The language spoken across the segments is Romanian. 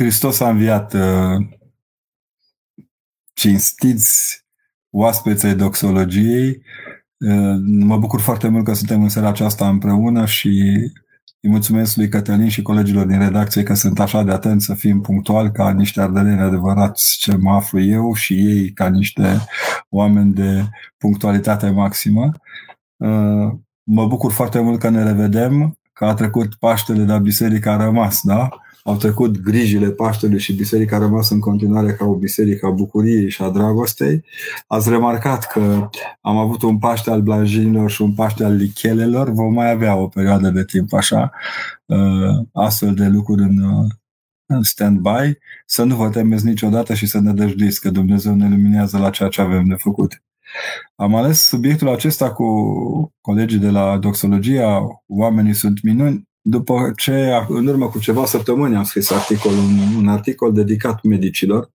Hristos a înviat. Cinstiți oaspeți ai doxologiei, mă bucur foarte mult că suntem în seara aceasta împreună și îi mulțumesc lui Cătălin și colegilor din redacție că sunt așa de atenți să fim punctuali ca niște ardeleni adevărați, ce mă aflu eu, și ei ca niște oameni de punctualitate maximă. Mă bucur foarte mult că ne revedem, că a trecut Paștele, dar biserica a rămas, da? Au trecut grijile Paștelui și biserica a rămas în continuare ca o biserică a bucuriei și a dragostei. Ați remarcat că am avut un Paște al blanjinilor și un Paște al lichelelor. Vom mai avea o perioadă de timp așa, astfel de lucruri în stand-by. Să nu vă temeți niciodată și să ne dăjduiți că Dumnezeu ne luminează la ceea ce avem de făcut. Am ales subiectul acesta cu colegii de la Doxologia, Oamenii sunt minuni, după ce, în urmă cu ceva săptămâni, am scris un articol dedicat medicilor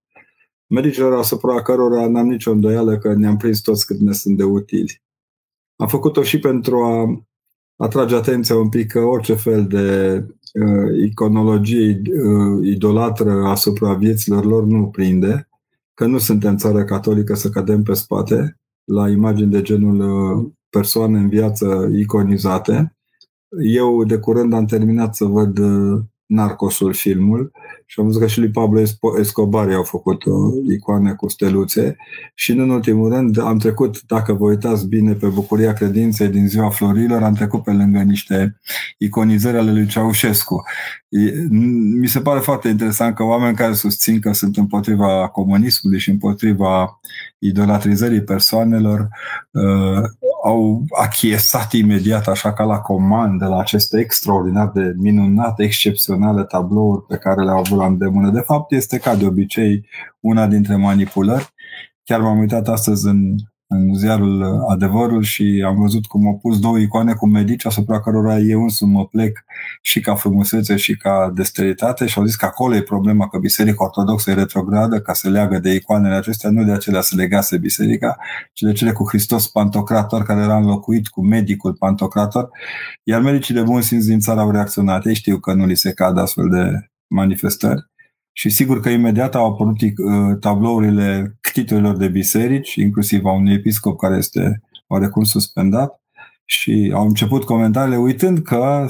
asupra cărora n-am nicio îndoială că ne-am prins toți cât ne sunt de utili. Am făcut-o și pentru a atrage atenția un pic că orice fel de iconologie idolatră asupra vieților lor nu prinde, că nu suntem țară catolică să cădem pe spate la imagini de genul persoane în viață iconizate. Eu de curând am terminat să văd Narcosul, filmul, și am văzut că și lui Pablo Escobar i-au făcut icoane cu steluțe. Și în ultimul rând am trecut, dacă vă uitați bine pe Bucuria Credinței din Ziua Florilor, am trecut pe lângă niște iconizări ale lui Ceaușescu. Mi se pare foarte interesant că oameni care susțin că sunt împotriva comunismului și împotriva idolatrizării persoanelor au achiesat imediat, așa ca la comandă, la aceste extraordinar de minunate, excepționale tablouri pe care le-au avut la îndemână. De fapt, este ca de obicei una dintre manipulări. Chiar m-am uitat astăzi în ziarul Adevărul și am văzut cum au pus două icoane cu medici asupra cărora eu însumi mă plec și ca frumusețe și ca destilitate, și au zis că acolo e problema, că biserica ortodoxă e retrogradă, ca se leagă de icoanele acestea, nu de acelea se legase biserica, ci de cele cu Hristos Pantocrator, care era înlocuit cu medicul Pantocrator, iar medicii de bun simț din țară au reacționat. Ei știu că nu li se cad astfel de manifestări. Și sigur că imediat au apărut tablourile ctitorilor de biserici, inclusiv a unui episcop care este oarecum suspendat, și au început comentariile uitând că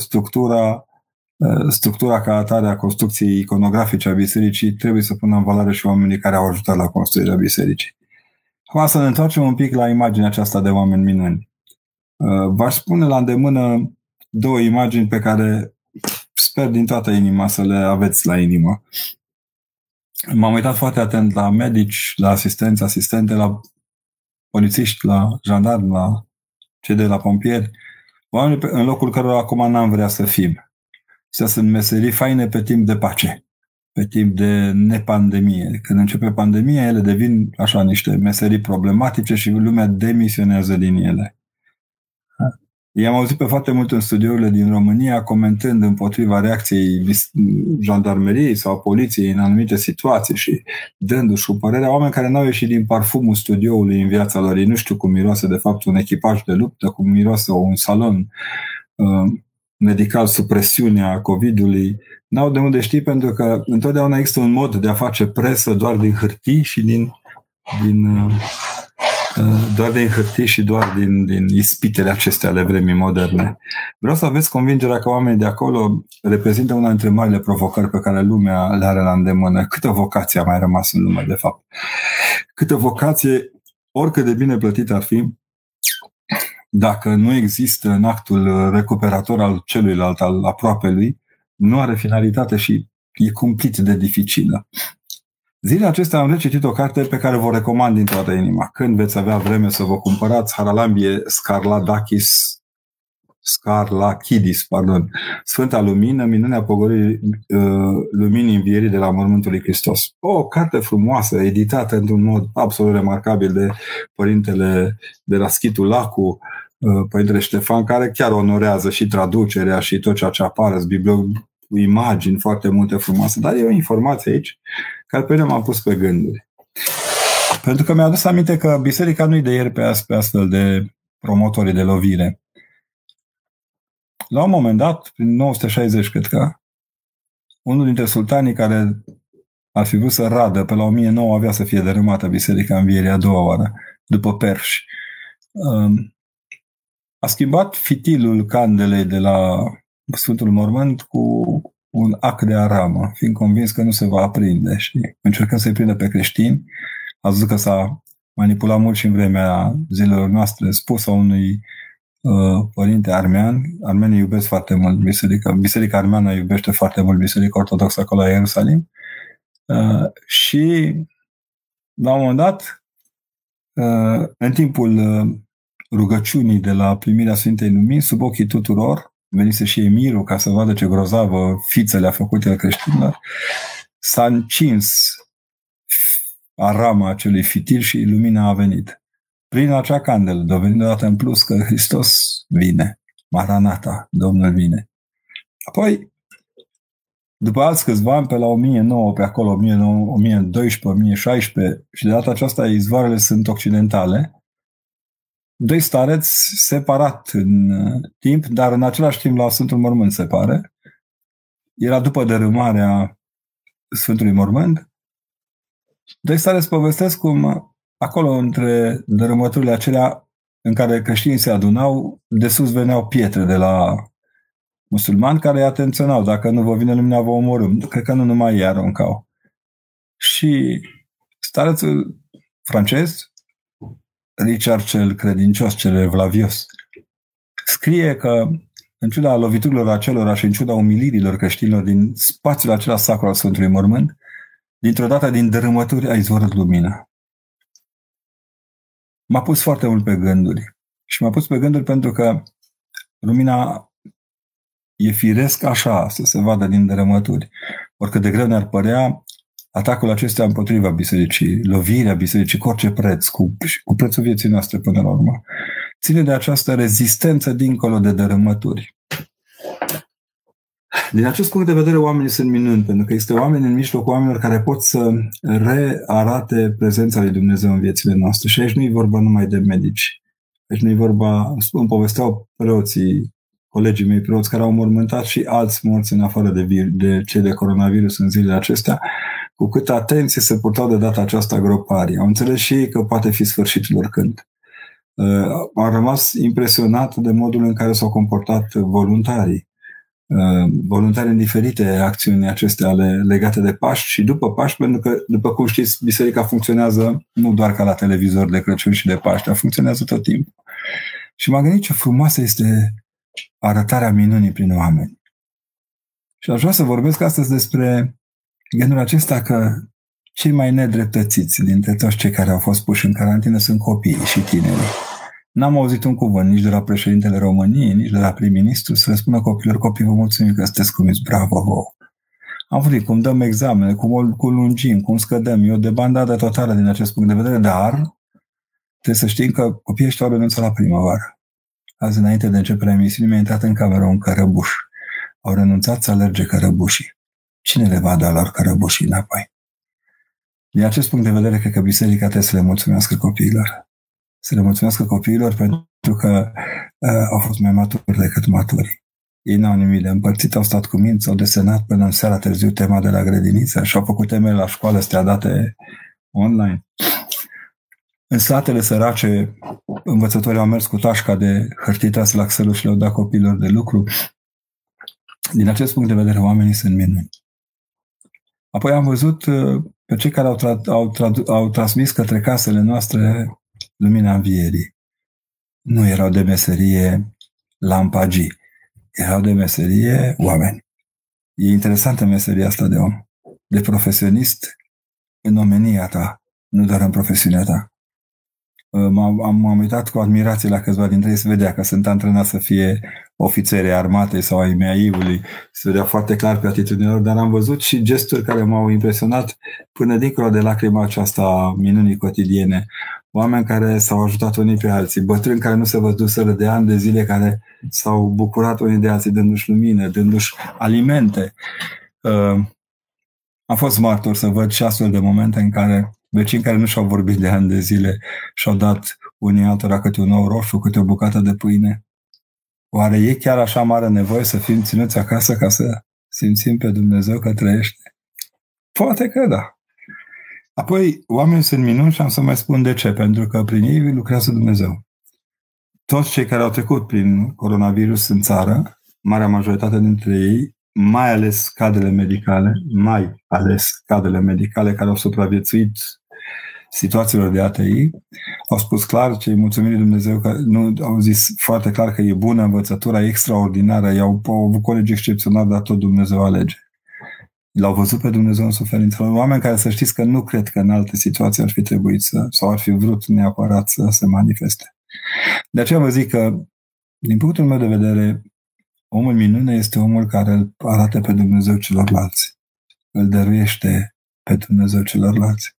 structura ca atare a construcției iconografice a bisericii trebuie să pună în valoare și oamenii care au ajutat la construirea bisericii. Acum să ne întoarcem un pic la imaginea aceasta de oameni minuni. V-aș spune la îndemână două imagini pe care sper din toată inima să le aveți la inimă. M-am uitat foarte atent la medici, la asistenți, asistente, la polițiști, la jandarmi, la cei de la pompieri, oameni în locul cărora acum n-am vrea să fim. Astea sunt meserii faine pe timp de pace, pe timp de nepandemie. Când începe pandemia, ele devin așa niște meserii problematice și lumea demisionează din ele. I-am auzit pe foarte mult în studiourile din România comentând împotriva reacției jandarmeriei sau poliției în anumite situații și dându-și o părere, oameni care n-au ieșit din parfumul studioului în viața lor. Ei nu știu cum miroase de fapt un echipaj de luptă, cum miroase un salon medical sub presiunea COVID-ului. N-au de unde ști, pentru că întotdeauna există un mod de a face presă doar din hârtii și din ispitele acestea ale vremii moderne. Vreau să aveți convingerea că oamenii de acolo reprezintă una dintre marile provocări pe care lumea le are la îndemână. Câtă vocație a mai rămas în lume, de fapt? Câtă vocație, oricât de bine plătit ar fi, dacă nu există în actul recuperator al celuilalt, al aproapelui, nu are finalitate și e cumplit de dificilă. Zilele acestea am recitit o carte pe care vă recomand din toată inima. Când veți avea vreme să vă cumpărați, Haralambie Skarlakidis, Sfânta Lumină, minunea pogoririi luminii învierii de la Mărmântul lui Hristos. O carte frumoasă, editată într-un mod absolut remarcabil de părintele de la Schitulacu, părintele Ștefan, care chiar onorează și traducerea și tot ceea ce apare, imagini foarte multe frumoase, dar e o informație aici care pe mine m-a pus pe gânduri. Pentru că mi-a adus aminte că biserica nu-i de ieri pe astfel de promotori de lovire. La un moment dat, prin 960, cred că, unul dintre sultanii care Ar fi vrut să radă, pe la 1009 avea să fie dărâmată Biserica Învierii a doua oară, după perși. A schimbat fitilul candelei de la Sfântul Mormânt cu un ac de aramă, fiind convins că nu se va aprinde, știi? Încercând să-i prindă pe creștini, a zis că s-a manipulat mult și în vremea zilelor noastre, spusa unui părinte armean. Armenii iubesc foarte mult biserica. Biserica armeană iubește foarte mult biserica ortodoxă acolo la Ierusalim. Și la un moment dat, în timpul rugăciunii de la primirea Sfintei Lumini, sub ochii tuturor, venise și Emilul ca să vadă ce grozavă fiță le-a făcut el creștinilor, s-a încins arama acelui fitil și lumina a venit. Prin acea candelă, dovedind odată în plus că Hristos vine, Maranata, Domnul vine. Apoi, după alți câțiva ani, pe la 1009, pe acolo, 1012, 1016, și de data aceasta izvoarele sunt occidentale, doi stareți separat în timp, dar în același timp la Sfântul Mormânt, se pare. Era după dărâmarea Sfântului Mormânt. Doi stareți povestesc cum acolo, între dărâmăturile acelea în care creștinii se adunau, de sus veneau pietre de la musulmani care îi atenționau: dacă nu vă vine lumina, vă omorâm. Cred că nu numai ei aruncau. Și starețul francez, Richard cel credincios, cel evlavios, scrie că, în ciuda loviturilor acelora și în ciuda umilirilor creștinilor din spațiul acela sacru al Sfântului Mormânt, dintr-o dată, din dărâmături, a izvorât lumina. M-a pus foarte mult pe gânduri. Și m-a pus pe gânduri pentru că lumina e firesc așa, să se vadă din dărâmături. Oricât de greu ne-ar părea atacul acesta împotriva bisericii, lovirea bisericii cu orice preț, cu prețul vieții noastre până la urmă, ține de această rezistență dincolo de dărâmături. Din acest punct de vedere, oamenii sunt minuni, pentru că este oameni în mijlocul oamenilor care pot să rearate prezența lui Dumnezeu în viețile noastre. Și aici nu e vorba numai de medici. Aici nu e vorba, îmi povesteau preoții, colegii mei preoți care au mormântat și alți morți în afară de cei de coronavirus în zilele acestea, cu câtă atenție se purtau de data aceasta groparii. Au înțeles și ei că poate fi sfârșitul oricând. Am rămas impresionat de modul în care s-au comportat voluntarii. Voluntari în diferite acțiuni acestea legate de Paști și după Paști, pentru că, după cum știți, biserica funcționează nu doar ca la televizor de Crăciun și de Paști, dar funcționează tot timpul. Și m-am gândit ce frumoasă este arătarea minunii prin oameni. Și aș vrea să vorbesc astăzi despre gândul acesta că cei mai nedreptățiți dintre toți cei care au fost puși în carantină sunt copiii și tinerii. N-am auzit un cuvânt nici de la președintele României, nici de la prim-ministru să le spună copiilor: copii, vă mulțumim că sunteți cu miți, bravo vouă. Am văzut cum dăm examene, cum lungim, cum scădem. E o debandadă totală din acest punct de vedere, dar trebuie să știm că copiii ăștia au renunțat la primăvară. Azi, înainte de începerea emisiunii, mi-a intrat în cameră un cărăbuș. Au renunțat să alerge cărăbușii. Cine le va da lor cărăbușii înapoi? Din acest punct de vedere, cred că biserica trebuie să le mulțumească copiilor. Să le mulțumească copiilor pentru că au fost mai maturi decât maturi. Ei n-au nimic de împărțit, au stat cu minți, au desenat până în seara târziu tema de la grădiniță și au făcut temele la școală, stea date online. În satele sărace, învățătorii au mers cu tașca de hârtitați la xăluș și le-au dat copiilor de lucru. Din acest punct de vedere, oamenii sunt minuni. Apoi am văzut pe cei care au transmis către casele noastre lumina învierii. Nu erau de meserie lampagii, erau de meserie oameni. E interesantă meseria asta de om, de profesionist în omenia ta, nu doar în profesiunea ta. M-am uitat cu admirație la câțiva dintre ei, se vedea că sunt antrenați să fie ofițeri armatei sau ai MIA-ului, se vedea foarte clar pe atitudinea lor, dar am văzut și gesturi care m-au impresionat până dincolo de lacrima aceasta minunii cotidiene. Oameni care s-au ajutat unii pe alții, bătrâni care nu se văzuseră de ani de zile, care s-au bucurat unii de alții, dându-și lumină, dându-și alimente. Am fost martor să văd și astfel de momente în care vecini care nu și-au vorbit de ani de zile și-au dat unii altora câte un ou roșu, câte o bucată de pâine. Oare e chiar așa mare nevoie să fim ținuți acasă ca să simțim pe Dumnezeu că trăiește? Poate că da. Apoi, oamenii sunt minuni și am să mai spun de ce. Pentru că prin ei lucrează Dumnezeu. Toți cei care au trecut prin coronavirus în țară, marea majoritate dintre ei, mai ales cadrele medicale, care au supraviețuit situațiilor de ATI, au spus clar ce-i mulțumirii Dumnezeu, că nu au zis foarte clar că e bună învățătura, e extraordinară, au avut colegi excepționali, dar tot Dumnezeu alege. L-au văzut pe Dumnezeu în suferință. Oameni care, să știți, că nu cred că în alte situații ar fi trebuit să, sau ar fi vrut neapărat să se manifeste. De aceea vă zic că, din punctul meu de vedere, omul minune este omul care îl arată pe Dumnezeu celorlalți. Îl dăruiește pe Dumnezeu celorlalți.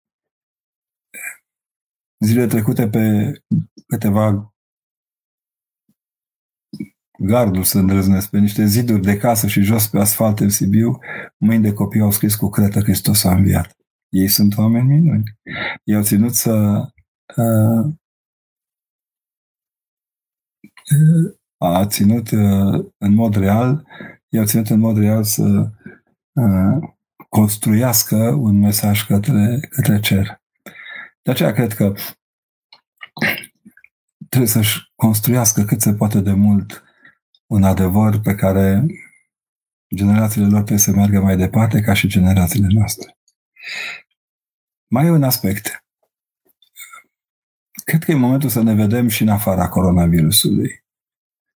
Zilele trecute pe câteva garduri, să îndrăznesc, pe niște ziduri de casă și jos pe asfalt în Sibiu, mâini de copii au scris cu cretă: Hristos a înviat. Ei sunt oameni minuni. Ei au ținut să i-au ținut în mod real să construiască un mesaj către cer. De aceea cred că trebuie să-și construiască cât se poate de mult un adevăr pe care generațiile lor trebuie să meargă mai departe, ca și generațiile noastre. Mai e un aspect. Cred că e momentul să ne vedem și în afara coronavirusului.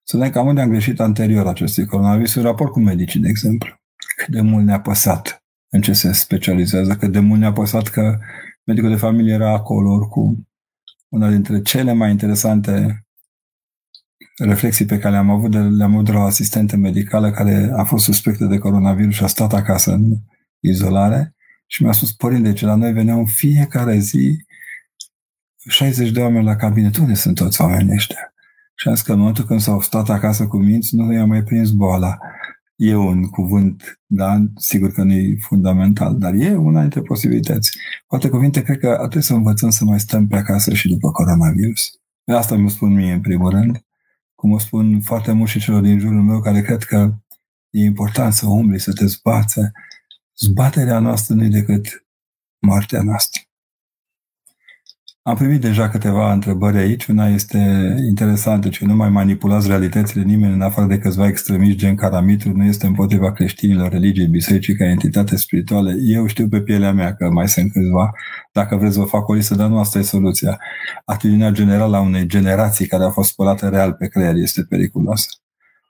Să vedem cam unde am greșit anterior acestui coronavirus în raport cu medicii, de exemplu. Cât de mult ne-a păsat în ce se specializează, cât de mult ne-a păsat că medicul de familie era acolo oricum. Una dintre cele mai interesante reflexii pe care le-am avut de la o asistentă medicală care a fost suspectă de coronavirus și a stat acasă în izolare și mi-a spus: părinte, la noi veneau în fiecare zi 60 de oameni la cabinet. Unde sunt toți oamenii ăștia? Și am zis că în momentul când s-au stat acasă cu minți, nu i-a mai prins boala. E un cuvânt, da, sigur că nu e fundamental, dar e una dintre posibilități. Cu alte cuvinte, cred că trebuie să învățăm să mai stăm pe acasă și după coronavirus. De asta mi-o spun mie, în primul rând, cum o spun foarte mult și celor din jurul meu, care cred că e important să umbli, să te zbați. Zbaterea noastră nu e decât moartea noastră. Am primit deja câteva întrebări aici. Una este interesantă: ce nu mai manipulează realitățile nimeni în afară de câțiva extremiști gen Caramitru, nu este împotriva creștinilor, religiei, bisericii ca entitate spirituală. Eu știu pe pielea mea că mai sunt câțiva. Dacă vreți vă fac o listă, dar nu asta e soluția. Atitudinea generală a unei generații care a fost spălată real pe creier este periculoasă.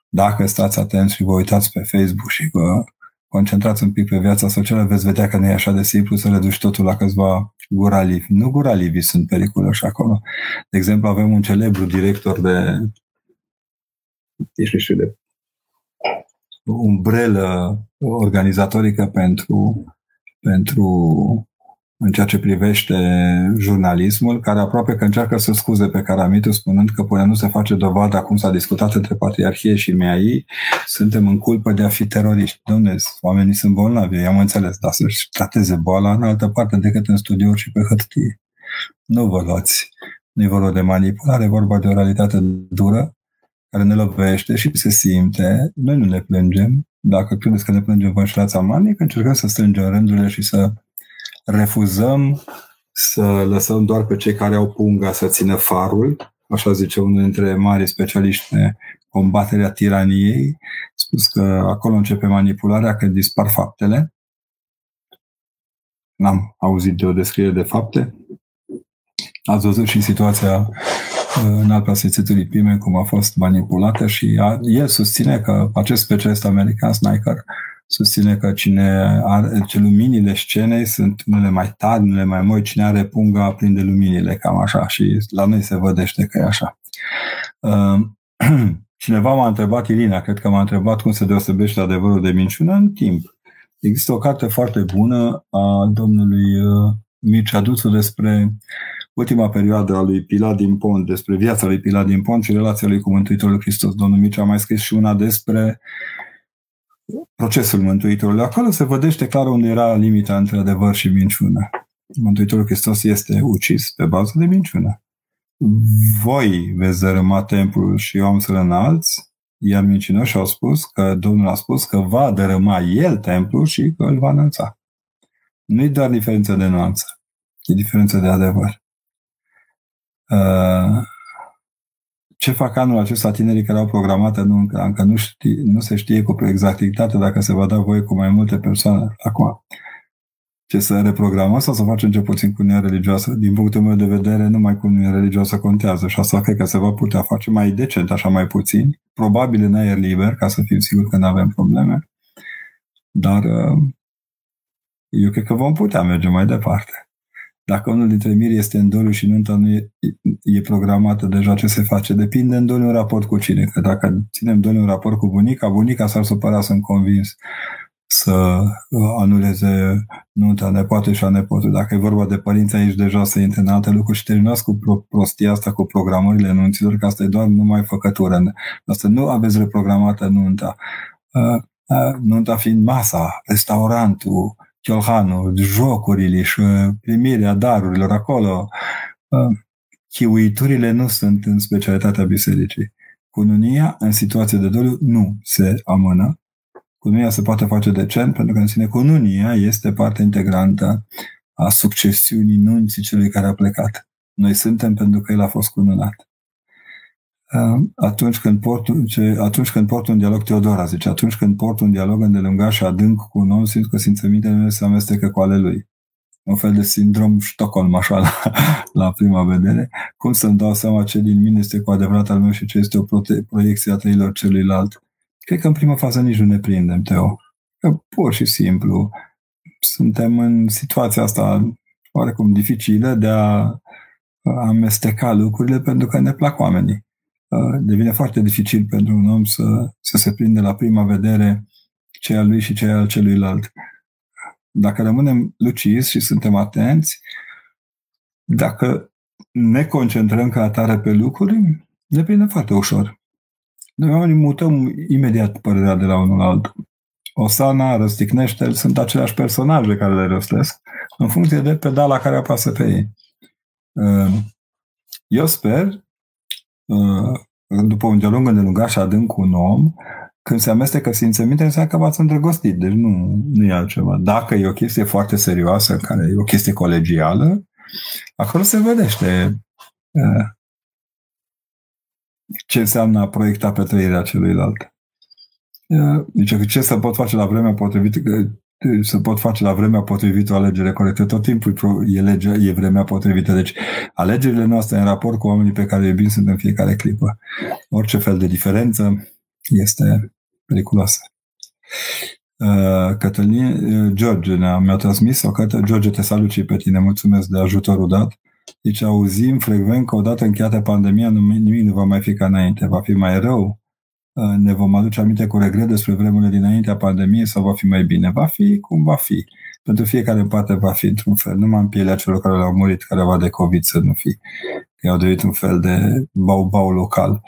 Dacă stați atenți și vă uitați pe Facebook și vă concentrați un pic pe viața socială, veți vedea că nu e așa de simplu să reduci totul la câțiva guralivi. Nu guralivii sunt periculoși acolo. De exemplu, avem un celebru director de umbrelă organizatorică pentru în ceea ce privește jurnalismul, care aproape că încearcă să scuze pe Caramitu, spunând că până nu se face dovada, cum s-a discutat între Patriarhie și MEAI, suntem în culpă de a fi teroriști. Dom'le, oamenii sunt bolnavi, am înțeles, dar să-și trateze boala în altă parte decât în studiouri și pe hârtie. Nu vă luați. Nu e vorba de manipulare, e vorba de o realitate dură, care ne lovește și se simte. Noi nu ne plângem. Dacă credeți că ne plângem, vă înșelați amarnic, încercăm să strângem rândurile și să refuzăm să lăsăm doar pe cei care au punga să țină farul, așa zice unul dintre mari specialiști pe combaterea tiraniei, spus că acolo începe manipularea, că dispar faptele. N-am auzit de o descriere de fapte. Ați văzut și în situația în Alta Sfințitului Pimen cum a fost manipulată și el susține că acest specialist american, Sniper, susține că ce luminile scenei sunt unele mai tari, unele mai moi, cine are punga aprinde luminile, cam așa, și la noi se vădește că e așa. Cineva m-a întrebat, Irina, cred că m-a întrebat cum se deosebește adevărul de minciună în timp. Există o carte foarte bună a domnului Mircea Dutu despre ultima perioadă a lui Pilat din Pont, despre viața lui Pilat din Pont și relația lui cu Mântuitorul Hristos. Domnul Mircea a mai scris și una despre procesul Mântuitorului. Acolo se vădește clar unde era limita între adevăr și minciună. Mântuitorul Hristos este ucis pe bază de minciună. Voi veți dărâma templul și eu am să-l înalți, iar mincinoșii au spus că Domnul a spus că va dărâma el templul și că îl va înălța. Nu-i doar diferența de nuanță, e diferența de adevăr. Ce fac anul acesta tinerii care au programat încă nu se știe cu exactitate dacă se va da voie cu mai multe persoane acum. Ce să reprogramăm sau să facem ce puțin cu uniunea religioasă? Din punctul meu de vedere, numai cu uniunea religioasă contează și asta cred că se va putea face mai decent, așa mai puțin, probabil în aer liber, ca să fim siguri că nu avem probleme, dar eu cred că vom putea merge mai departe. Dacă unul dintre miri este în doliu și nunta nu e programată deja, ce se face? Depinde în doliu în raport cu cine. Că dacă ținem doliu în raport cu bunica s-ar supăra, sunt convins, să anuleze nunta nepoate și a nepotului. Dacă e vorba de părinți, aici deja se intre în alte lucruri și terminați cu prostia asta, cu programările nunților, că asta e doar numai făcătură. Asta nu aveți reprogramată nunta. Nunta fiind masa, restaurantul, chiolhanul, jocurile și primirea darurilor acolo. Chiuiturile nu sunt în specialitatea bisericii. Cununia, în situație de doliu, nu se amână. Cununia se poate face decent, pentru că în sine cununia este parte integrantă a succesiunii nunții celui care a plecat. Noi suntem pentru că el a fost cununat. Atunci când port un dialog, Teodora zice, atunci când port un dialog îndelungat și adânc cu un om, simt că simțămintele mele se amestecă cu ale lui. Un fel de sindrom Stockholm, așa, la prima vedere. Cum să-mi dau seama ce din mine este cu adevărat al meu și ce este o proiecție a trăilor celuilalt? Cred că în prima fază nici nu ne prindem, Teo. Că pur și simplu suntem în situația asta oarecum dificilă de a amesteca lucrurile pentru că ne plac oamenii. Devine foarte dificil pentru un om să se prinde la prima vedere ce al lui și ce al celuilalt. Dacă rămânem lucizi și suntem atenți, dacă ne concentrăm ca atare pe lucruri, ne prindem foarte ușor. Noi oamenii mutăm imediat părerea de la unul la altul. Osana, Răsticnește-l, sunt aceleași personaje care le rostesc în funcție de pedala care apasă pe ei. Eu sper, după un dialog îndelungat și adânc cu un om, când se amestecă simțăminte, înseamnă că v-ați îndrăgostit, deci nu e altceva. Dacă e o chestie foarte serioasă, care e o chestie colegială, acolo se vedește ce înseamnă a proiecta pe trăirea celuilalt. Deci, ce se pot face la vremea potrivită, o alegere corectă. Tot timpul e vremea potrivită. Deci, alegerile noastre în raport cu oamenii pe care îi iubim sunt în fiecare clipă. Orice fel de diferență este periculoasă. Cătălin, George mi-a transmis o carte. George, te salut și pe tine. Mulțumesc de ajutorul dat. Deci auzim frecvent că odată încheiată pandemia nimic nu va mai fi ca înainte. Va fi mai rău? Ne vom aduce aminte cu regret despre vremurile dinaintea pandemiei sau va fi mai bine? Va fi cum va fi. Pentru fiecare parte va fi într-un fel. Numai în pielea celor care le-au murit careva de COVID să nu fi. I-au devenit un fel de bau-bau local.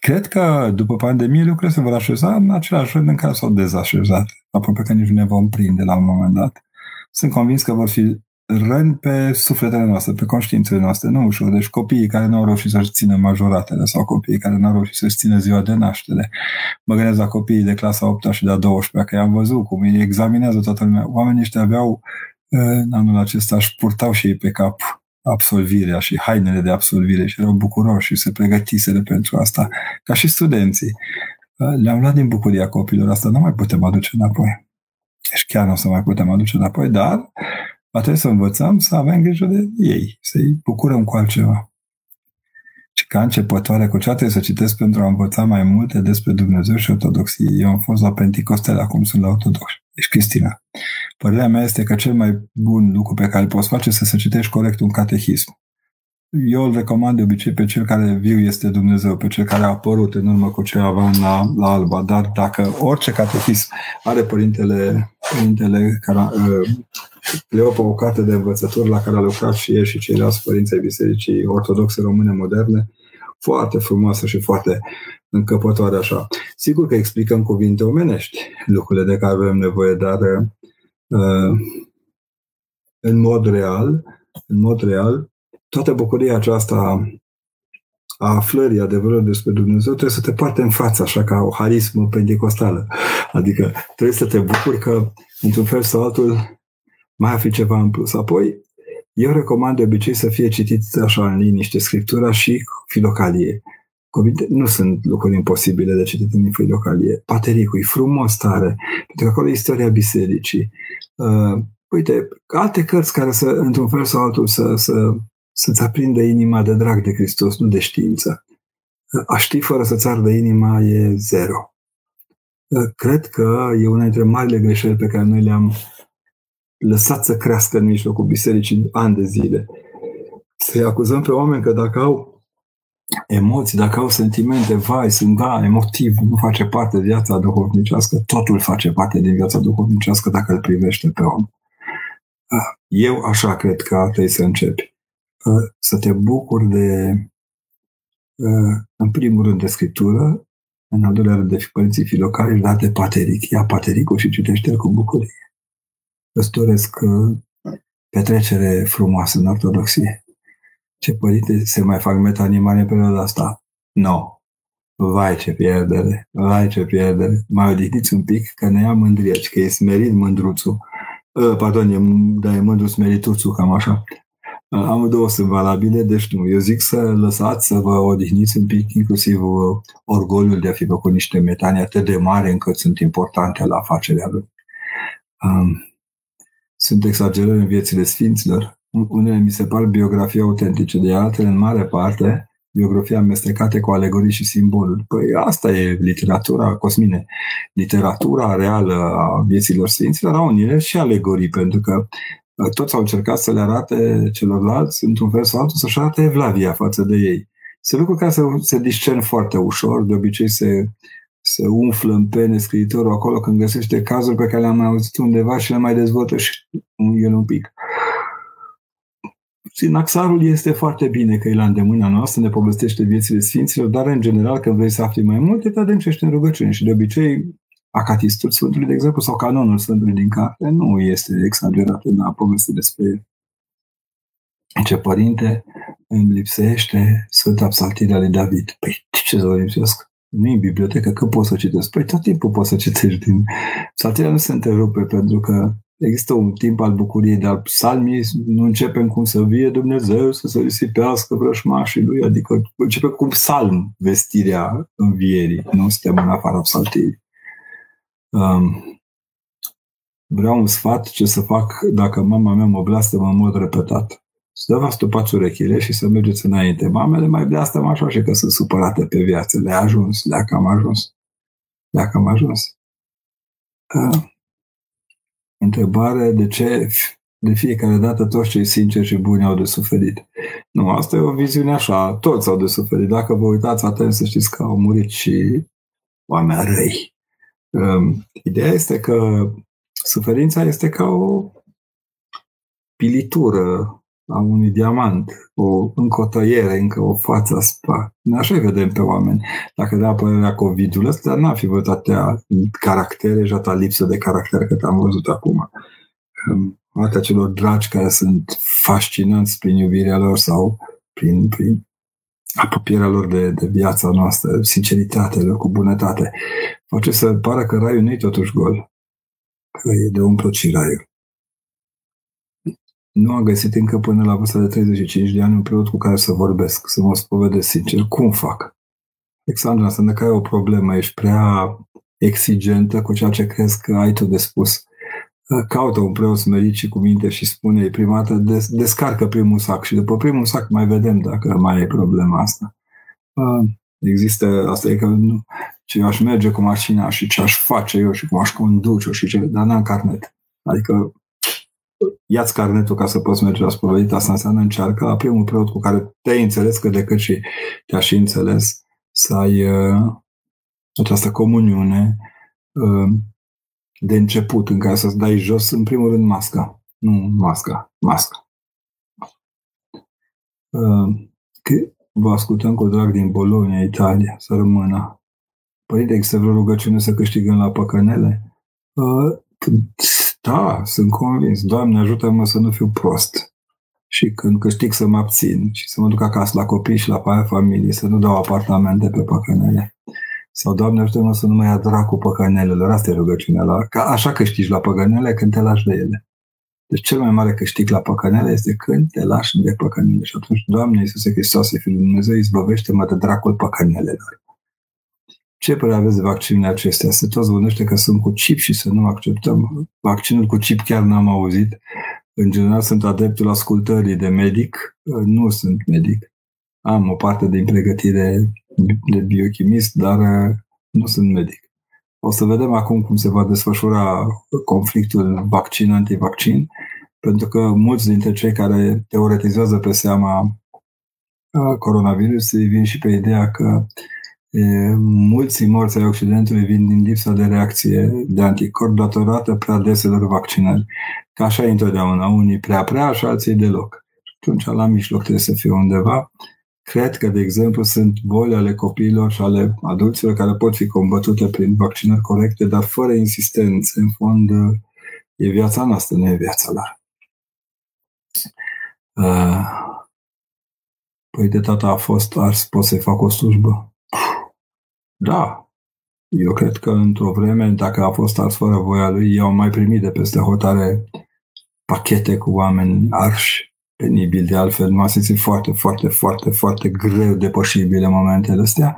Cred că după pandemie lucrurile se vor așeza în același rând în care s-au dezașezat. Aproape că nici nu ne vom prinde la un moment dat. Sunt convins că vor fi răni pe sufletele noastre, pe conștiințele noastre, nu ușor. Deci copiii care nu au reușit să-și țină majoratele sau copiii care nu au reușit să-și țină ziua de naștere. Mă gândesc la copiii de clasa 8-a și de a 12-a, că i-am văzut cum îi examinează toată lumea. Oamenii ăștia aveau, în anul acesta, își purtau și ei pe cap absolvirea și hainele de absolvire și erau bucuroși și se pregătiseră pentru asta, ca și studenții. Le-am luat din bucuria copiilor, asta nu mai putem aduce înapoi. Deci chiar nu o să mai putem aduce înapoi, dar va trebui să învățăm să avem grijă de ei, să-i bucurăm cu altceva. Și ca începătoare, cu cea trebuie să citesc pentru a învăța mai multe despre Dumnezeu și ortodoxie. Eu am fost la Penticostele, acum sunt la ortodox. Deci, Cristina, părerea mea este că cel mai bun lucru pe care îl poți face este să citești corect un catehism. Eu îl recomand de obicei pe cel care viu este Dumnezeu, pe cel care a apărut în urmă cu ceva ani la Alba, dar dacă orice catehism are părintele Cleopa o carte de învățători la care a lucrat și el și ceilalți părinți ai Bisericii Ortodoxe Române Moderne, foarte frumoasă și foarte încăpătoare așa. Sigur că explicăm cuvinte omenești lucrurile de care avem nevoie, dar în mod real, toată bucuria aceasta a aflării adevărului despre Dumnezeu trebuie să te poarte în față, așa ca o harismă pentecostală. Adică trebuie să te bucuri că, într-un fel sau altul, mai ar fi ceva în plus. Apoi, eu recomand de obicei să fie citit așa în liniște Scriptura și Filocalie. Nu sunt lucruri imposibile de citit în Filocalie. Patericul e frumos tare, pentru că acolo e istoria bisericii. Uite, alte cărți care să, într-un fel sau altul, să-ți aprindă inima de drag de Hristos, nu de știință. A ști fără să-ți ardă inima e zero. Cred că e una dintre marile greșeli pe care noi le-am lăsat să crească în mijlocul bisericii ani de zile. Să-i acuzăm pe oameni că dacă au emoții, dacă au sentimente, vai, sunt emotiv, nu face parte de viața duhovnicească, totul face parte din viața duhovnicească dacă îl privește pe om. Eu așa cred că trebuie să începi. Să te bucuri de, în primul rând, de Scriptură, în al doilea rând de părinții filocali, dar de Pateric. Ia Patericul și citește-l cu bucurie. Îți doresc petrecere frumoasă în ortodoxie. Ce părinte, se mai fac metanimare în perioada asta? Nu. Vai ce pierdere, vai ce pierdere. Mai odihniți un pic, că ne ia mândriaci, că e smerit mândruțul. E mândruț smerituțul, cam așa. Am două sunt valabile, deci nu. Eu zic să lăsați să vă odihniți un pic, inclusiv orgoliul de a fi făcut niște metanii atât de mari încât sunt importante la afacerea lui. Sunt exagerări în viețile sfinților. Unele mi se par biografii autentice, de altele, în mare parte, biografii amestecate cu alegorii și simboluri. Păi asta e literatura, Cosmine. Literatura reală a vieților sfinților au în ele și alegorii, pentru că toți au încercat să le arate celorlalți, într-un fel sau altul, să-și arate evlavia față de ei. Se lucruri care se discern foarte ușor, de obicei se umflă în pene scriitorul acolo când găsește cazuri pe care le-am mai auzit undeva și le mai dezvoltă și el un pic. Sinaxarul este foarte bine că e la îndemâna noastră, ne povestește viețile sfinților, dar în general când vrei să afli mai multe, te adâncești în rugăciune și de obicei acatistul Sfântului, de exemplu, sau canonul Sfântului din carte, nu este exagerat în a povesti despre el. Ce părinte, îmi lipsește Sfânta Psaltirea lui David. Păi ce să vă lipsesc? Nu e în bibliotecă, că poți să citești. Păi tot timpul poți să citești din... Psaltirea nu se întrerupe, pentru că există un timp al bucuriei, dar psalmii nu începem cum să vie Dumnezeu, să se risipească vrășmașii lui, adică începem cu psalm vestirea învierii, nu suntem în afara psaltirii. Vreau un sfat ce să fac dacă mama mea mă blastă în mod repetat. Să vă stupați urechile și să mergeți înainte. Mamele mai blastă așa și că sunt supărate pe viață. Le-a ajuns, le-a cam ajuns. Le-a cam ajuns. Întrebare de ce de fiecare dată toți cei sinceri și buni au de suferit. Nu, asta e o viziune așa. Toți au de suferit. Dacă vă uitați atent să știți că au murit și oameni răi. Ideea este că suferința este ca o pilitură a unui diamant, încă o tăiere, încă o față a spa. Așa vedem pe oameni. Dacă de apărerea COVID-ul ăsta, n-ar fi văzut atâtea caractere și atâta lipsă de caracter cât am văzut acum. Atâtea celor dragi care sunt fascinanți prin iubirea lor sau prin apropierea lor de viața noastră, sinceritatea lor cu bunătate. Face să pară că raiul nu-i totuși gol. Că e de umplut și raiul. Nu am găsit încă până la vârsta de 35 de ani un preot cu care să vorbesc, să mă spovedesc sincer. Cum fac? Alexandra, înseamnă că ai o problemă, ești prea exigentă cu ceea ce crezi că ai tu de spus. Caută un preot smerit și cu minte și spune-i prima dată, descarcă primul sac și după primul sac mai vedem dacă mai e problema asta. Există, asta e că nu, ce aș merge cu mașina și ce aș face eu și cum aș conduce-o și ce, dar n-am carnet. Adică ia-ți carnetul ca să poți merge la spovedit, asta înseamnă încearcă la primul preot cu care te-ai înțeles, că decât și te-a și înțeles, să ai această comuniune de început, în care să-ți dai jos, în primul rând, masca. Nu masca. Vă ascultăm cu drag din Bologna, Italia, să rămână. Părinte, există vreo rugăciune să câștigăm la păcănele? Da, sunt convins. Doamne, ajută-mă să nu fiu prost. Și când câștig să mă abțin și să mă duc acasă la copii și la familie, să nu dau apartamente pe păcănele. Sau, Doamne, ajută-mă să nu mă ia dracu păcănelelor. Asta e rugăciunea. Așa câștigi la păcănele când te lași de ele. Deci cel mai mare câștig la păcăneală este când te lași de păcăneală. Și atunci, Doamne Iisuse Hristoase, Fiul lui Dumnezeu, izbăvește-mă de dracul păcănealelor. Ce părere aveți de vaccinurile acestea? Se tot vorbește că sunt cu chip și să nu acceptăm. Vaccinul cu chip chiar n-am auzit. În general sunt adeptul ascultării de medic. Nu sunt medic. Am o parte din pregătire de biochimist, dar nu sunt medic. O să vedem acum cum se va desfășura conflictul vaccin-antivaccin, pentru că mulți dintre cei care teoretizează pe seama coronavirusului vin și pe ideea că mulți morți ai Occidentului vin din lipsa de reacție de anticorp datorată prea deselor vaccinări. Că așa e întotdeauna, unii prea și alții deloc. Atunci la mijloc trebuie să fie undeva. Cred că, de exemplu, sunt boli ale copiilor și ale adulților care pot fi combătute prin vaccinări corecte, dar fără insistențe. În fond, e viața noastră, nu e viața lor. Păi de tata a fost ars, pot să-i fac o slujbă? Da. Eu cred că într-o vreme, dacă a fost ars fără voia lui, i-au mai primit de peste hotare pachete cu oameni arși. Penibil de altfel, m-a simțit foarte, foarte, foarte, foarte greu depășibile momentele astea.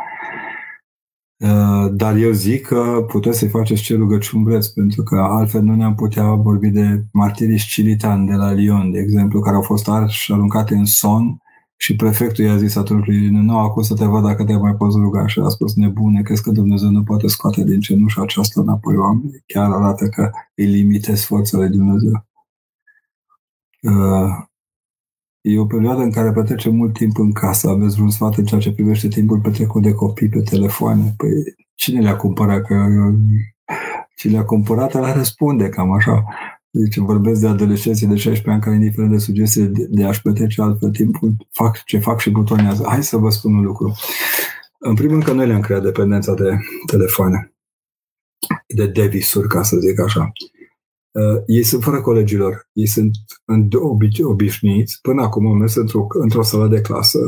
Dar eu zic că puteți să-i faceți ce rugăciuni vreți, pentru că altfel nu ne-am putea vorbi de martirii scilitani de la Lyon, de exemplu, care au fost arși, aruncate în somn și prefectul i-a zis atunci lui Irina, nu, acum să te văd dacă te mai poți ruga. Și a spus, nebune, crezi că Dumnezeu nu poate scoate din cenușa aceasta înapoi oameni? Chiar arată că îi limitezi forțele Dumnezeu. E o perioadă în care petrece mult timp în casă. Aveți vreun sfat în ceea ce privește timpul petrecut de copii pe telefoane? Păi cine le-a cumpărat? Că cine le-a cumpărat ăla răspunde, cam așa. Deci vorbesc de adolescenții de 16 ani care, indiferent de sugestii de a-și petrece altfel timpul, fac ce fac și butonează. Hai să vă spun un lucru. În primul rând că noi le-am creat dependența de telefoane. De devisuri, ca să zic așa. Ei sunt fără colegilor, ei sunt obișnuiți. Până acum am mers într-o sală de clasă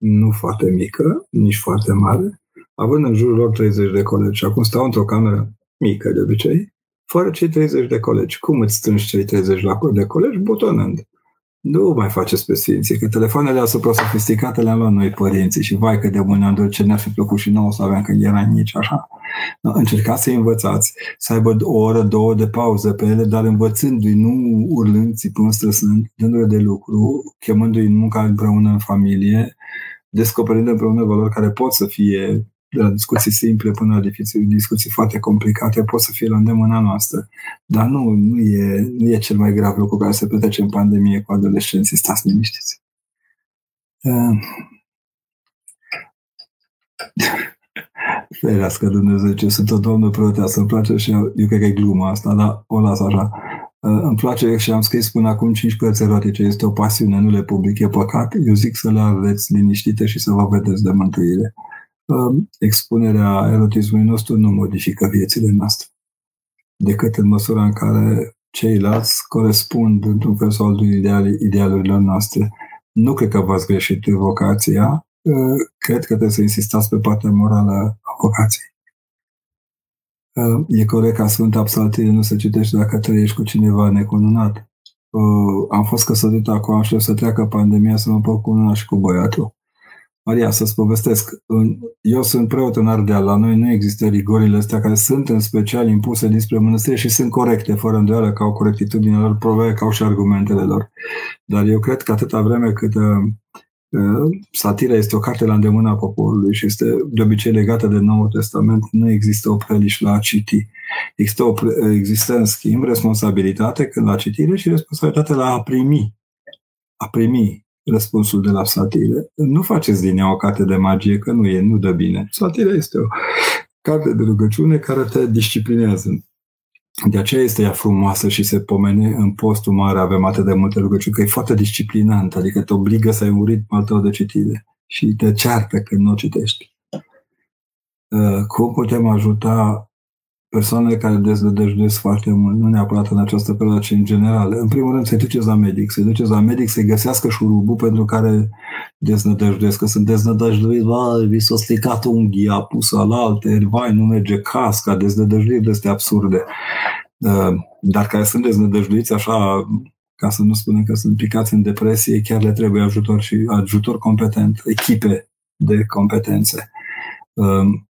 nu foarte mică, nici foarte mare, având în jurul lor 30 de colegi. Și acum stau într-o cameră mică, de obicei, fără cei 30 de colegi. Cum îți strângi cei 30 de colegi? Butonând. Nu mai faceți pe sfinții, că telefoanele asupra sofisticate le-am luat noi părinții și vai că de mâine am ce ne-ar fi plăcut și nouă să aveam când eram nici așa. No, încercați să învățați, să aibă o oră, două de pauză pe ele, dar învățându-i, nu urlând, țipând, străsând, dându-le de lucru, chemându-i în munca împreună în familie, descoperind împreună valori care pot să fie de la discuții simple până la discuții foarte complicate, pot să fie la îndemâna noastră. Dar nu e cel mai grav lucru care se petrece în pandemie cu adolescenții. Stați liniștiți. Ferească Dumnezeu, ce sunt o doamnă preoteasă, îmi place și eu cred că e gluma asta, dar o las așa. Îmi place și am scris până acum 5 cărți erotice. Este o pasiune, nu le public, e păcat. Eu zic să le aveți liniștite și să vă vedeți de mântuire. Expunerea erotismului nostru nu modifică viețile noastre, decât în măsura în care ceilalți corespund într-un fel sau altul idealurilor noastre. Nu cred că v-ați greșit vocația, cred că trebuie să insistați pe partea morală a vocației. E corect ca Sfânta Psaltirea nu se citește dacă trăiești cu cineva necununat. Am fost căsătorită acum și să treacă pandemia să mă pot cununa și cu băiatul. Maria, să-ți povestesc, eu sunt preot în Ardeal, la noi nu există rigorile astea care sunt în special impuse dinspre mănăstire și sunt corecte, fără îndoială că au corectitudinea lor, probabil că au și argumentele lor. Dar eu cred că atâta vreme cât Satirea este o carte la îndemâna poporului și este de obicei legată de Noul Testament, nu există opreliș la a citi. Există în schimb responsabilitate când la citire și responsabilitate la a primi. A primi răspunsul de la Satire. Nu faceți din ea o carte de magie, că nu dă bine. Satire este o carte de rugăciune care te disciplinează. De aceea este ea frumoasă și se pomene în postul mare, avem atât de multe rugăciuni, că e foarte disciplinant, adică te obligă să ai un ritm al tău de citire și te ceartă când nu o citești. Cum putem ajuta persoanele care deznădăjduiesc foarte mult, nu neapărat în această perioadă, ci în general? În primul rând, să-i duceți la medic. Să-i duceți la medic să-i găsească șurubul pentru care deznădăjduiesc. Că sunt deznădăjduit, vi s-a stricat unghia, a pus alaltă, vai, nu merge casca, deznădăjduiri de astea absurde. dar care sunt deznădăjduiți așa, ca să nu spunem că sunt picați în depresie, chiar le trebuie ajutor și ajutor competent, echipe de competențe.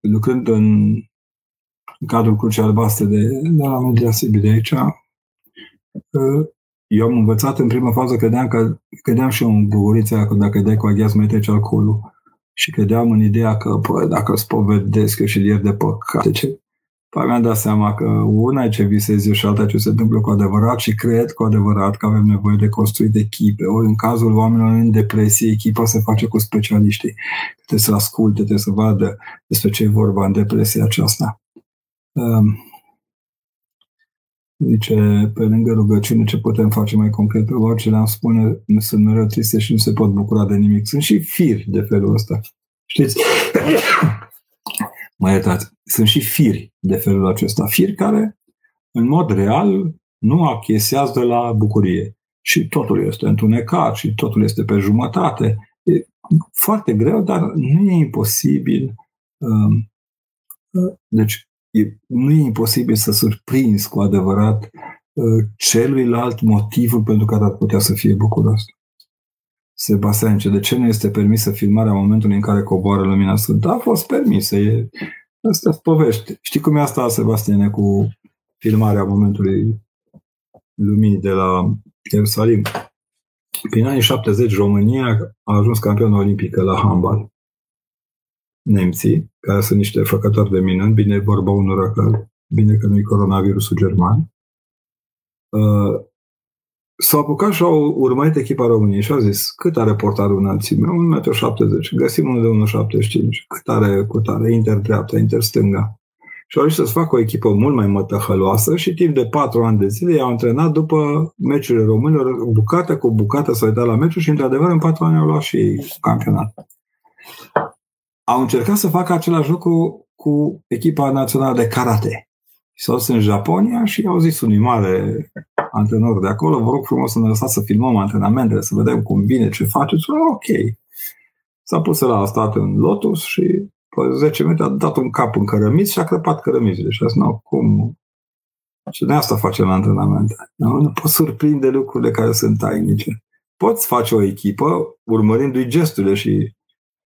Lucrând în cadrul Crucii Albastre de la Media Sibiu de aici, eu am învățat în prima fază, credeam și eu în bugurița, că dacă dai cu aghiaz mai trece alcoolul, și credeam în ideea că dacă spovedesc eu și ieri de păcate, mi-am dat seama că una e ce visez eu și alta ce se întâmplă cu adevărat, și cred cu adevărat că avem nevoie de construit echipe. Ori în cazul oamenilor în depresie, echipa se face cu specialiștii. Trebuie să asculte, trebuie să vadă despre ce e vorba în depresia aceasta. Zice, pe lângă rugăciune, ce putem face mai concret? Pe orice le-am spune, sunt mereu triste și nu se pot bucura de nimic. Sunt și firi de felul ăsta. Știți? Mă iertați. Sunt și firi de felul acesta. Firi care, în mod real, nu accesează la bucurie. Și totul este întunecat și totul este pe jumătate. E foarte greu, dar nu e imposibil. Deci, nu e imposibil să surprinzi cu adevărat celuilalt motivul pentru care ar putea să fie bucuros. Sebastian, de ce nu este permisă filmarea momentului în care coboară lumina sfântă? A fost permisă. Asta-s povești. Știi cum e asta, Sebastian, cu filmarea momentului luminii de la Ierusalim? Prin anii 70, România a ajuns campionă olimpică la handbal. Nemții, care sunt niște făcători de minuni, bine vorba unora că bine că nu-i coronavirusul german, s-au apucat și au urmărit echipa României și au zis, cât are portarul înălțime? 1,70 m. Găsim unul de 1,75 m. Cât are cutare? Inter-dreapta, inter-stânga. Și au zis să-ți facă o echipă mult mai mătăhăloasă și timp de 4 ani de zile i-au antrenat după meciurile românilor, bucată cu bucată s-au uitat la meciuri și într-adevăr în 4 ani au luat și ei campionat. Au încercat să facă același lucru cu echipa națională de karate. S-au dus în Japonia și au zis unui mare antrenor de acolo, vă rog frumos să ne lăsați să filmăm antrenamentele, să vedem cum vine, ce faceți. Ok. S-a pus la stat în Lotus și pe 10 minute a dat un cap în cărămizi și a crăpat cărămizile. Și a zis, nu, cum? Și de asta facem antrenamente. Nu poți surprinde lucrurile care sunt tainice. Poți face o echipă urmărindu-i gesturile și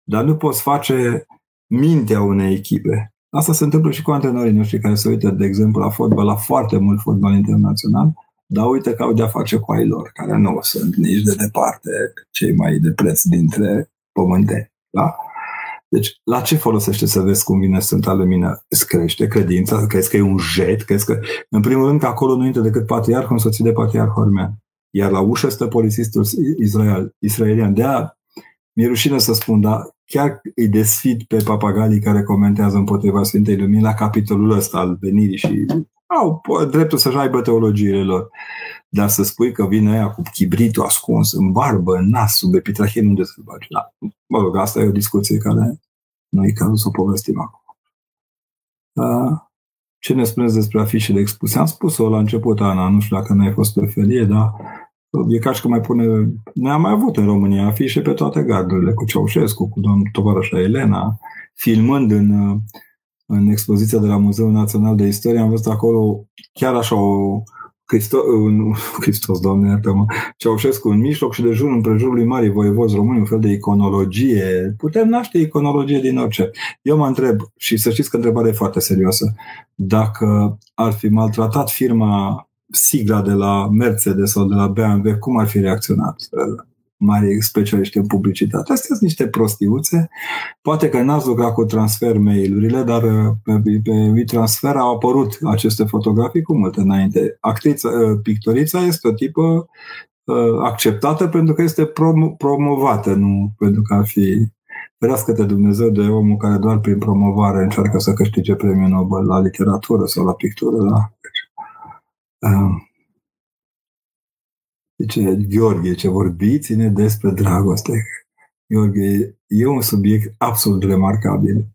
dar nu poți face mintea unei echipe. Asta se întâmplă și cu antrenorii noștri care se uită, de exemplu, la fotbal, la foarte mult fotbal internațional, dar uită că au de-a face cu ai lor, care nu sunt nici de departe cei mai de preț dintre pământeni. Da? Deci, la ce folosește să vezi cum vine Sfânta Lumină? Îți crește credința? Crezi că e un jet? Crezi că... În primul rând, acolo nu intră decât patriarhul însoțit de patriarhul armean. Iar la ușă stă polițistul israelian. De-aia mi-e rușine să spun, dar chiar îi desfid pe papagalii care comentează împotriva Sfintei Lumini la capitolul ăsta al venirii și au dreptul să-și aibă teologiile lor. Dar să spui că vine aia cu chibritul ascuns în barbă, în nas, sub epitrahin, unde să-l bagi? Da. Mă rog, asta e o discuție care nu e cazul să o povestim acum. Ce ne spuneți despre afișele expuse? Am spus-o la început, Ana, nu știu dacă n-ai fost pe felie, dar... E ca și că mai pune... Ne-am mai avut în România afișe pe toate gardurile, cu Ceaușescu, cu domnul tovarășa Elena, filmând în expoziția de la Muzeul Național de Istorie, am văzut acolo chiar așa o... Hristos, Doamne, iartă-mă, Ceaușescu în mijloc și de jur împrejurul lui Marii voievozi români, un fel de iconologie. Putem naște iconologie din orice. Eu mă întreb, și să știți că întrebarea e foarte serioasă, dacă ar fi maltratat firma... sigla de la Mercedes sau de la BMW, cum ar fi reacționat mari specialiști în publicitate? Astea sunt niște prostiuțe. Poate că n-ați lucrat cu transfer mail-urile, dar pe transfer au apărut aceste fotografii cu multe înainte. Pictorița este o tipă acceptată pentru că este promovată, nu pentru că ar fi... Ferească-te Dumnezeu de omul care doar prin promovare încearcă să câștige premiul Nobel la literatură sau la pictură, la... Zice, Gheorghe, ce vorbiți-ne despre dragoste. Gheorghe, e un subiect absolut remarcabil.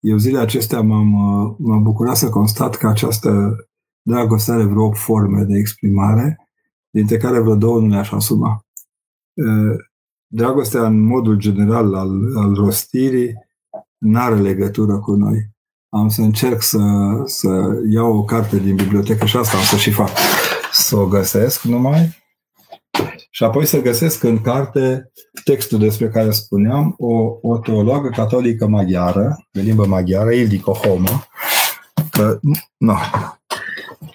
Eu zilele acestea m-am bucurat să constat că această dragoste are vreo 8 forme de exprimare, dintre care vreo 2 nu le-aș asuma. Dragostea, în modul general al rostirii, n-are legătură cu noi. Am să încerc să iau o carte din bibliotecă și asta am să și fac. Să o găsesc numai. Și apoi să găsesc în carte textul despre care spuneam, o teologă catolică maghiară, de limbă maghiară, Ildikó Homa, că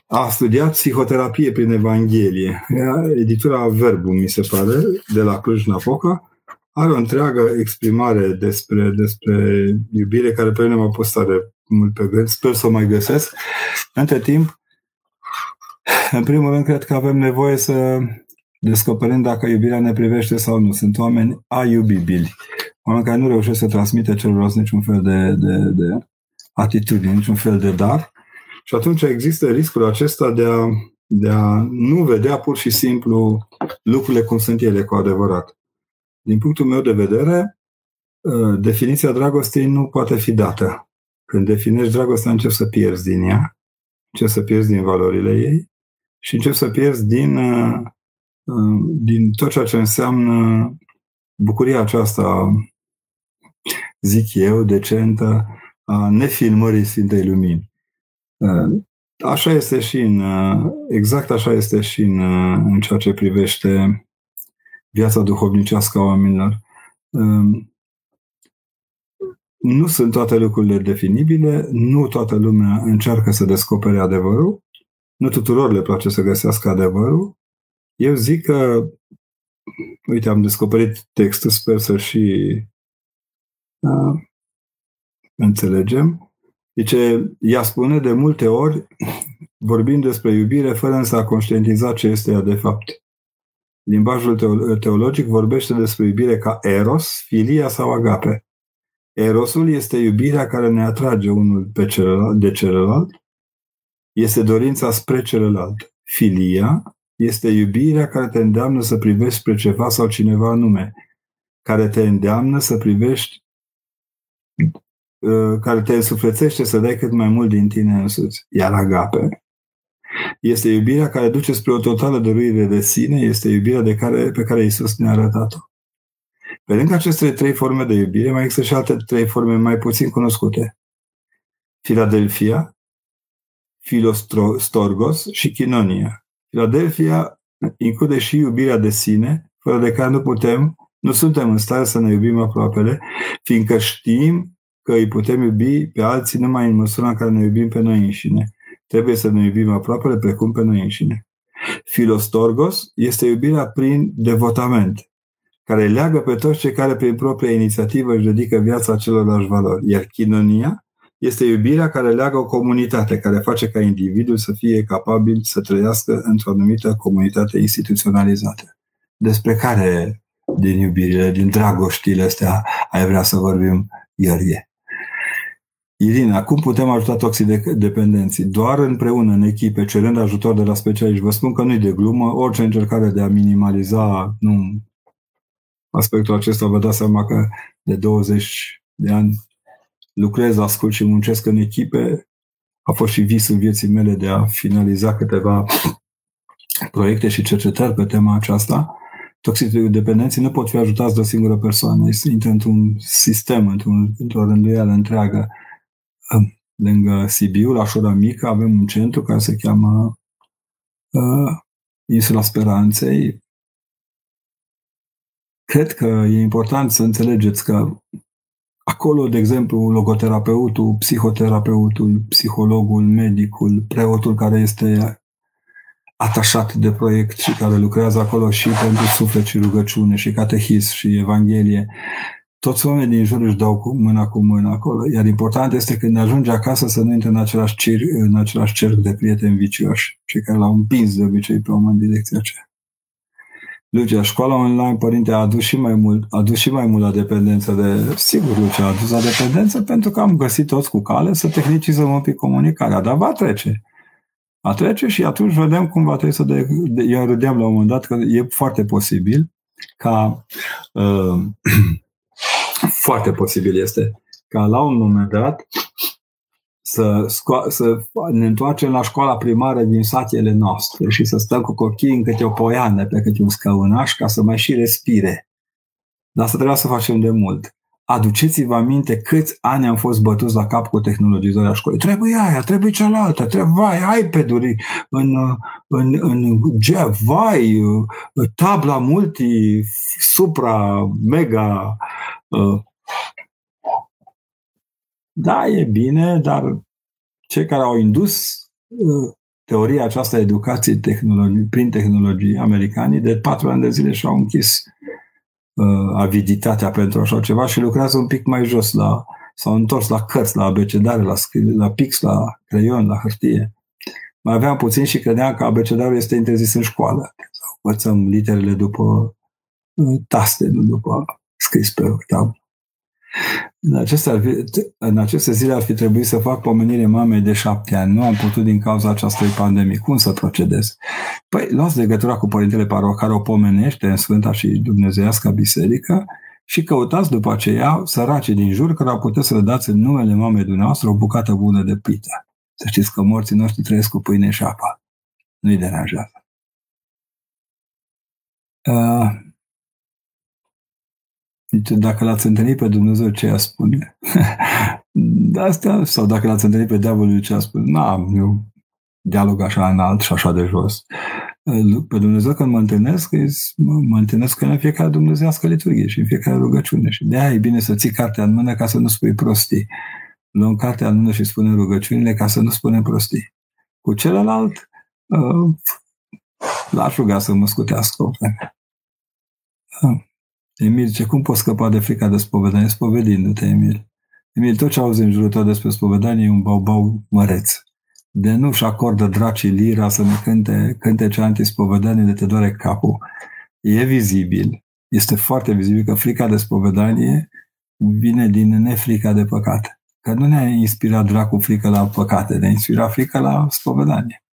a studiat psihoterapie prin Evanghelie. Editura Verbum, mi se pare, de la Cluj-Napoca, are o întreagă exprimare despre iubire, care pe mine m-a pus tare mult pe gând. Sper să o mai găsesc. Între timp, în primul rând, cred că avem nevoie să descoperim dacă iubirea ne privește sau nu. Sunt oameni aiubibili, oameni care nu reușesc să transmită celorlalți niciun fel de atitudine, niciun fel de dar. Și atunci există riscul acesta de a nu vedea pur și simplu lucrurile cum sunt ele cu adevărat. Din punctul meu de vedere, definiția dragostei nu poate fi dată. Când definești dragostea, începi să pierzi din ea, începi să pierzi din valorile ei și începi să pierzi din tot ceea ce înseamnă bucuria aceasta, zic eu, decentă, a nefilmării Sfintei Lumini. Așa este și exact așa este și în ceea ce privește viața duhovnicească a oamenilor. Nu sunt toate lucrurile definibile, nu toată lumea încearcă să descopere adevărul, nu tuturor le place să găsească adevărul. Eu zic că, uite, am descoperit textul, sper să și înțelegem. Zice, ea spune de multe ori, vorbind despre iubire, fără însă a conștientiza ce este ea de fapt. Limbajul teologic vorbește despre iubire ca eros, filia sau agape. Erosul este iubirea care ne atrage unul de celălalt, este dorința spre celălalt. Filia este iubirea care te îndeamnă să privești spre ceva sau cineva anume, care te însuflețește să dai cât mai mult din tine însuți. Iar agape este iubirea care duce spre o totală dăruire de sine, este iubirea pe care Iisus ne-a arătat-o. Pe lângă aceste trei forme de iubire, mai există și alte trei forme mai puțin cunoscute. Filadelfia, Filostorgos și Chinonia. Filadelfia include și iubirea de sine, fără de care nu suntem în stare să ne iubim aproapele, fiindcă știm că îi putem iubi pe alții numai în măsura în care ne iubim pe noi înșine. Trebuie să ne iubim aproapele precum pe noi înșine. Filostorgos este iubirea prin devotament, care leagă pe toți cei care prin propria inițiativă își dedică viața celorlalți valori. Iar chinonia este iubirea care leagă o comunitate, care face ca individul să fie capabil să trăiască într-o anumită comunitate instituționalizată. Despre care din iubirile, din dragoștile astea ai vrea să vorbim, Iarie? Irina, cum putem ajuta toxicodependenții? Doar împreună, în echipe, cerând ajutor de la specialiști. Vă spun că nu-i de glumă. Orice încercare de a minimaliza aspectul acesta, vă dați seama că de 20 de ani lucrez, ascult și muncesc în echipe. A fost și visul vieții mele de a finaliza câteva proiecte și cercetări pe tema aceasta. Toxicodependenții nu pot fi ajutați de o singură persoană. Intră într-un sistem, într-o rânduială întreagă. Lângă Sibiu, la Șura Mică, avem un centru care se cheamă Insula Speranței. Cred că e important să înțelegeți că acolo, de exemplu, logoterapeutul, psihoterapeutul, psihologul, medicul, preotul care este atașat de proiect și care lucrează acolo și pentru suflet și rugăciune și catehism și evanghelie, toți oamenii din jur își dau mâna cu mână acolo. Iar important este când ajunge acasă să nu intre în același cerc de prieteni vicioși, cei care l-au împins de obicei pe om în direcția aceea. Lucia, școala online, părinte, a adus și mai mult la dependență de... Sigur, Lucia, a adus la dependență pentru că am găsit toți cu cale să tehnicizăm un pic comunicarea, dar va trece. A trece și atunci vedem cum va trebui să... Eu râdeam la un moment dat că e foarte posibil ca... Foarte posibil este ca la un moment dat să ne întoarcem la școala primară din satele noastre și să stăm cu copiii în câte o poiană pe câte un scăunaș ca să mai și respire. Dar asta trebuia să facem de mult. Aduceți-vă aminte câți ani am fost bătuți la cap cu tehnologizarea școlii. Trebuie aia, trebuie cealaltă, trebuie aia, iPad-uri în gev, vai, tabla multi, supra, mega. Da, e bine, dar cei care au indus teoria aceasta educației prin tehnologie, americanii de 4 ani de zile și-au închis aviditatea pentru așa ceva și lucrează un pic mai jos s-au întors la cărți, la abecedare, la pix, la creion, la hârtie. Mai aveam puțin și credeam că abecedarul este interzis în școală. Învățăm literele după taste, nu după scris pe tablă. În aceste zile ar fi trebuit să fac pomenire mamei de 7 ani. Nu am putut din cauza acestei pandemii. Cum să procedez? Păi luați legătura cu părintele parohial, o pomenește în Sfânta și Dumnezeiasca Biserică și căutați după aceea săracii din jur care au putut să le dați în numele mamei dumneavoastră o bucată bună de pită. Să știți că morții noștri trăiesc cu pâine și apă. Nu-i deranjează. Dacă l-ați întâlnit pe Dumnezeu, ce a spune? De asta, sau dacă l-ați întâlnit pe diavolul, ce a spune? N-am eu dialog așa înalt și așa de jos. Pe Dumnezeu când mă întâlnesc în fiecare dumnezeiască liturghie și în fiecare rugăciune. Și de aia e bine să ții cartea în mână ca să nu spui prostii. Luăm cartea în mână și spunem rugăciunile ca să nu spunem prostii. Cu celălalt l-aș ruga să mă scutească. Emil, cum poți scăpa de frica de spovedanie? Spovedindu-te, Emil. Emil, tot ce auzi în jurul tău despre spovedanie e un bau-bau măreț. De nu-și acordă dracii lira să ne cânte cea antispovedanie de te doare capul. E vizibil. Este foarte vizibil că frica de spovedanie vine din nefrica de păcate. Că nu ne-a inspirat dracul frică la păcate, ne-a inspirat frică la spovedanie.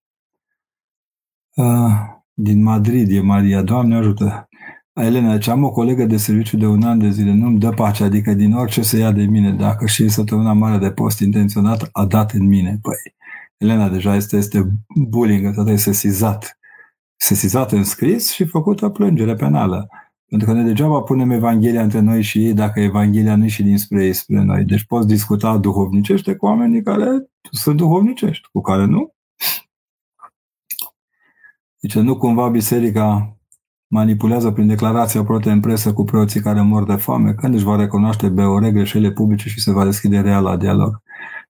Din Madrid e Maria. Doamne ajută! Elena, deci am o colegă de serviciu de 1 an de zile, nu-mi dă pace, adică din orice se ia de mine, dacă și săptămâna mare de post intenționat a dat în mine. Păi, Elena deja este bullying, toată e sesizat în scris și făcută plângere penală. Pentru că noi degeaba punem Evanghelia între noi și ei, dacă Evanghelia nu e și dinspre ei, spre noi. Deci poți discuta duhovnicește cu oamenii care sunt duhovnicești, cu care nu. Deci nu cumva biserica manipulează prin declarații aproape în presă cu preoții care mor de foame, când își va recunoaște BOR greșelile publice și se va deschide real la dialog.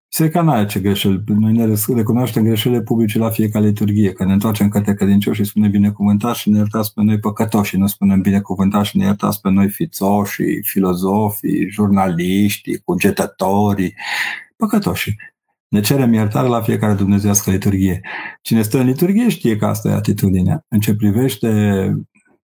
Biserica n-are ce greșeli. Noi ne recunoaștem greșelile publice la fiecare liturghie, că ne întoarcem către credincioși și spunem binecuvântați și ne iertați pe noi păcătoși, nu spunem binecuvântați și ne iertați pe noi fițoșii, filozofii, jurnaliștii, cugetătorii, păcătoși. Ne cerem iertare la fiecare dumnezeiască liturghie. Cine stă în liturghie știe că asta e atitudinea. În ce privește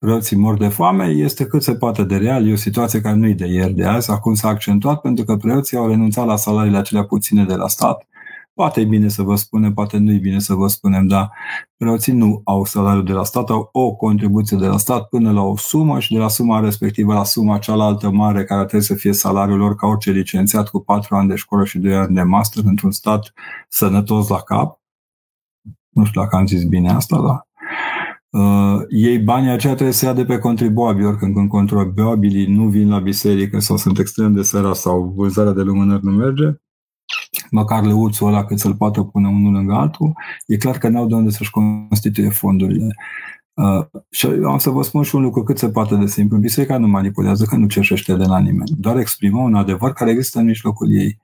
preoții mor de foame, este cât se poate de real. E o situație care nu-i de ieri de azi. Acum s-a accentuat pentru că preoții au renunțat la salariile acelea puține de la stat. Poate e bine să vă spunem, poate nu e bine să vă spunem, dar preoții nu au salariul de la stat, au o contribuție de la stat până la o sumă și de la suma respectivă la suma cealaltă mare care trebuie să fie salariul lor ca orice licențiat cu 4 ani de școală și 2 ani de master într-un stat sănătos la cap. Nu știu dacă am zis bine asta, dar ei banii aceia trebuie să ia de pe contribuabili, oricând când contribuabilii nu vin la biserică sau sunt extrem de săraci sau vânzarea de lumânări nu merge, măcar leuțul ăla cât să-l poată pune unul lângă altul, e clar că n-au de unde să-și constituie fondurile. Și am să vă spun și un lucru cât se poate de simplu. Biserica nu manipulează, că nu cerșește de la nimeni, doar exprimă un adevăr care există în mijlocul ei.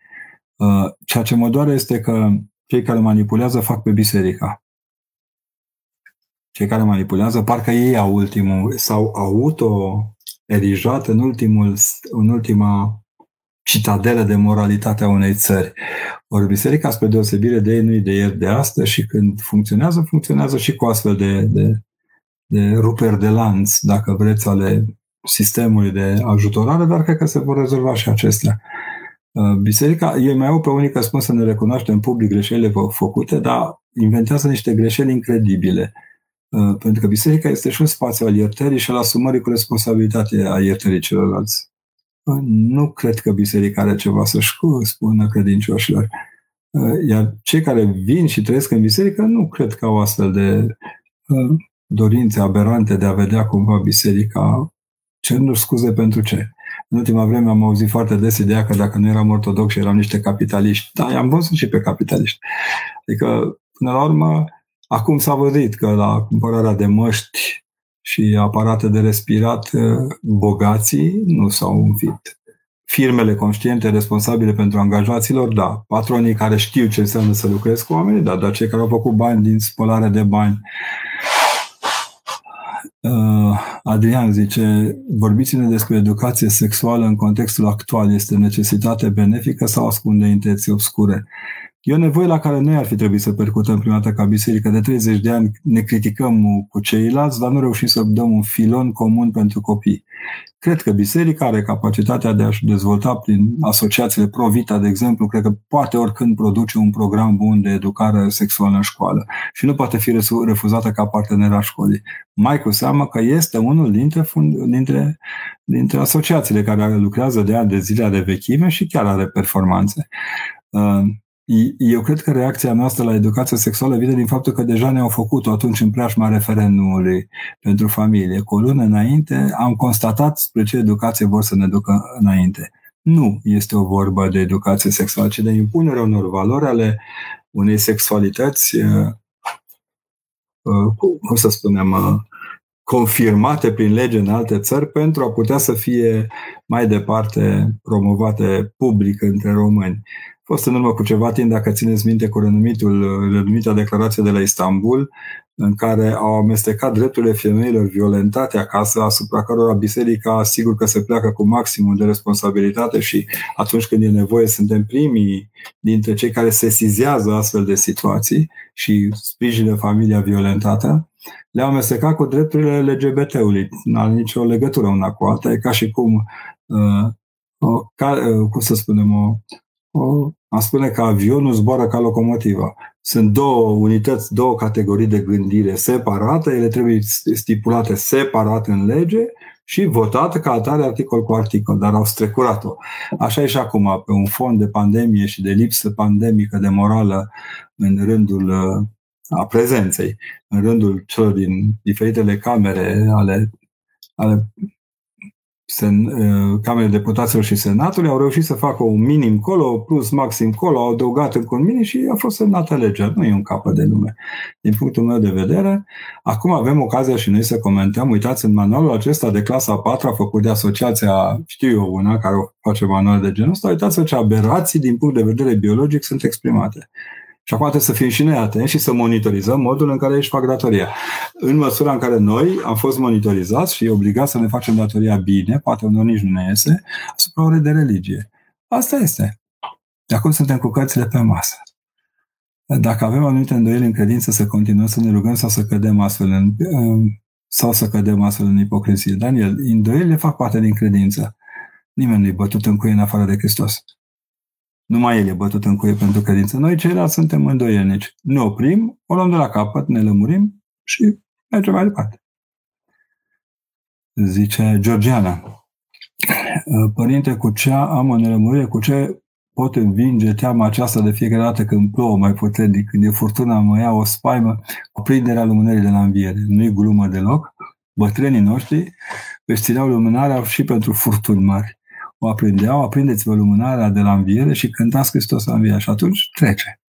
Ceea ce mă doare este că cei care manipulează fac pe biserica. Cei care manipulează, parcă ei au ultimul, s-au auto-erijat în ultima citadelă de moralitate a unei țări. Ori biserica, spre deosebire de ei, nu-i de ieri de astăzi și când funcționează și cu astfel de ruperi de lanț, dacă vreți, ale sistemului de ajutorare, dar cred că se vor rezolva și acestea. Biserica, ei mai au pe unii că spun să ne recunoaștem public greșelile făcute, dar inventează niște greșeli incredibile. Pentru că biserica este și un spațiu al iertării și al asumării cu responsabilitate a iertării celorlalți. Nu cred că biserica are ceva să-și spună credincioșilor. Iar cei care vin și trăiesc în biserică nu cred că au astfel de dorințe aberante de a vedea cumva biserica ce nu-și scuze pentru ce. În ultima vreme am auzit foarte des ideea că dacă nu eram ortodoxi, eram niște capitaliști. Da, i-am văzut și pe capitaliști. Adică, până la urmă, acum s-a văzut că la cumpărarea de măști și aparate de respirat, bogații nu s-au înfipt. Firmele conștiente, responsabile pentru angajaților, da. Patronii care știu ce înseamnă să lucrez cu oamenii, da. Dar cei care au făcut bani din spălare de bani. Adrian zice, vorbiți-ne despre educație sexuală în contextul actual. Este necesitate benefică sau ascunde intenții obscure? E o nevoie la care noi ar fi trebuit să percutăm prima dată ca biserică. De 30 de ani ne criticăm cu ceilalți, dar nu reușim să dăm un filon comun pentru copii. Cred că biserica are capacitatea de a-și dezvolta prin asociațiile Pro-Vita, de exemplu. Cred că poate oricând produce un program bun de educare sexuală în școală și nu poate fi refuzată ca partener a școlii. Mai cu seamă că este unul dintre asociațiile care lucrează de ani de zile, are vechime și chiar are performanțe. Eu cred că reacția noastră la educația sexuală vine din faptul că deja ne-au făcut-o atunci în preajma referendumului pentru familie. Cu o lună înainte am constatat spre ce educație vor să ne ducă înainte. Nu este o vorbă de educație sexuală, ci de impunerea unor valori ale unei sexualități, cum să spunem, confirmate prin lege în alte țări pentru a putea să fie mai departe promovate public între români. A fost în urmă cu ceva timp, dacă țineți minte, cu renumita declarație de la Istanbul, în care au amestecat drepturile femeilor violentate acasă, asupra cărora biserica sigur că se pleacă cu maximul de responsabilitate și atunci când e nevoie suntem primii dintre cei care sesizează astfel de situații și sprijină familia violentată. Le-au amestecat cu drepturile LGBT-ului. Nu are nicio legătură una cu alta. E ca și cum, am spune că avionul zboară ca locomotiva. Sunt două unități, două categorii de gândire separate, ele trebuie stipulate separat în lege și votate ca atare articol cu articol, dar au strecurat-o. Așa e și acum, pe un fond de pandemie și de lipsă pandemică de morală în rândul a prezenței, în rândul celor din diferitele camere ale Camerele Deputaților și Senatului, au reușit să facă un minim colo, plus maxim colo, au adăugat încă un minim și a fost semnată legea. Nu e un capăt de lume. Din punctul meu de vedere, acum avem ocazia și noi să comentăm. Uitați, în manualul acesta de clasa a 4-a, făcut de asociația, știu eu una, care face manual de genul ăsta, uitați-vă ce aberații din punct de vedere biologic sunt exprimate. Și acum trebuie să fim și noi atenți și să monitorizăm modul în care își fac datoria. În măsura în care noi am fost monitorizați și obligați să ne facem datoria bine, poate unor nici nu ne iese, asupra orei de religie. Asta este. De acum suntem cu cărțile pe masă. Dacă avem anumite îndoieli în credință, să continuăm să ne rugăm sau să cădem astfel în ipocrizie. Daniel, îndoielile fac parte din credință. Nimeni nu-i bătut în cuie în afară de Hristos. Numai el e bătut în cuie pentru credință. Noi ceilalți suntem îndoielnici. Ne oprim, o luăm de la capăt, ne lămurim și mergem mai departe. Zice Georgiana, părinte, cu ce am o nelămurire, cu ce pot învinge teama aceasta de fiecare dată când plouă mai puternic, când e furtuna, mă ia o spaimă, o prinderea lumânării de la înviere. Nu-i glumă deloc. Bătrânii noștri își țineau lumânarea și pentru furtuni mari. O aprindeau, aprindeți-vă lumânarea de la înviere și cântați Hristos a înviat și atunci trece.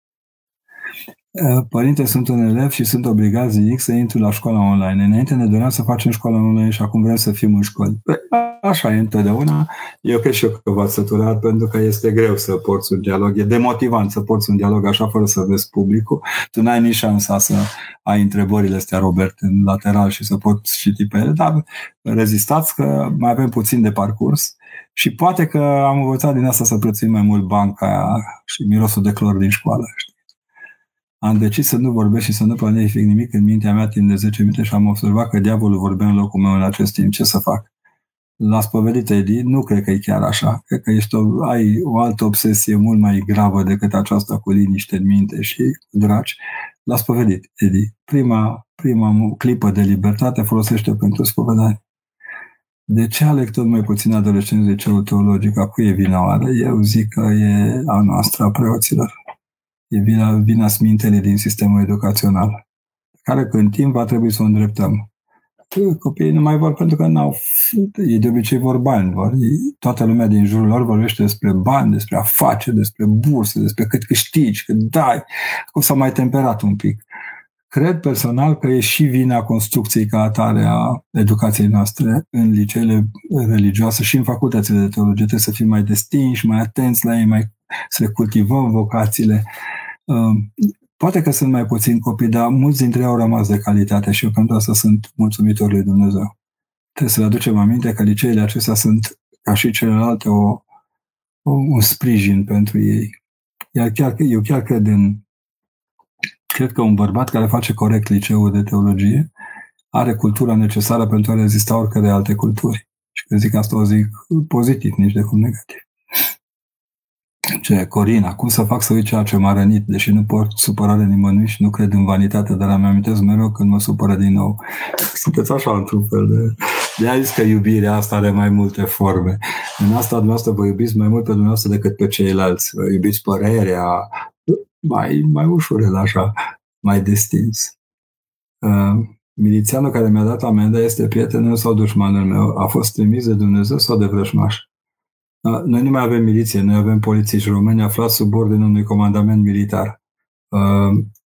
Părinte, sunt un elev și sunt obligat zilnic să intru la școala online. Înainte ne doream să facem școala online și acum vrem să fim în școli. Așa e întotdeauna. Eu cred și eu că v-ați săturat, pentru că este greu să porți un dialog. E demotivant să porți un dialog așa fără să vezi publicul. Tu n-ai nici șansa să ai întrebările astea, Robert, în lateral și să poți citi pe ele, dar rezistați că mai avem puțin de parcurs. Și poate că am învățat din asta să prețuim mai mult banca și mirosul de clor din școală. Am decis să nu vorbesc și să nu planific nimic în mintea mea timp de 10 minute și am observat că diavolul vorbea în locul meu în acest timp. Ce să fac? La spovedit, Edi, nu cred că e chiar așa. Cred că ai o altă obsesie mult mai gravă decât aceasta cu liniște în minte și dragi. La spovedit, Edi. Prima clipă de libertate folosește pentru spovedanie. De ce aleg tot mai puțin adolescenți liceul teologic? A cui e vina oară? Eu zic că e a noastră, a preoților. E vina smintele din sistemul educațional, care în timp va trebui să o îndreptăm. Copiii nu mai vor pentru că n-au. Ei de obicei vor bani, toată lumea din jurul lor vorbește despre bani, despre afaceri, despre bursă, despre cât câștigi, cât dai. Acum s-au mai temperat un pic. Cred personal că e și vina construcției ca atare a educației noastre în liceele religioase și în facultățile de teologie. Trebuie să fim mai destinși, mai atenți la ei, să le cultivăm vocațiile. Poate că sunt mai puțini copii, dar mulți dintre ei au rămas de calitate și eu pentru asta sunt mulțumitor lui Dumnezeu. Trebuie să le aducem aminte că liceele acestea sunt, ca și celelalte, un sprijin pentru ei. Iar eu chiar cred că un bărbat care face corect liceul de teologie are cultura necesară pentru a rezista oricărei alte culturi. Și când zic asta, o zic pozitiv, nici de cum negativ. Ce, Corina, cum să fac să uit ceea ce m-a rănit, deși nu port supărare nimănui și nu cred în vanitate, dar îmi amintesc mereu când mă supără din nou. Sunteți așa într-un fel de... De-aia zis că iubirea asta are mai multe forme. În asta dumneavoastră vă iubiți mai mult pe dumneavoastră decât pe ceilalți. Vă iubiți părerea mai ușurel, așa, mai destins. Milițianul care mi-a dat amenda este prietenul sau dușmanul meu? A fost trimis de Dumnezeu sau de vrăjmaș? Noi nu mai avem miliție, noi avem polițiști români aflați sub ordinul unui comandament militar.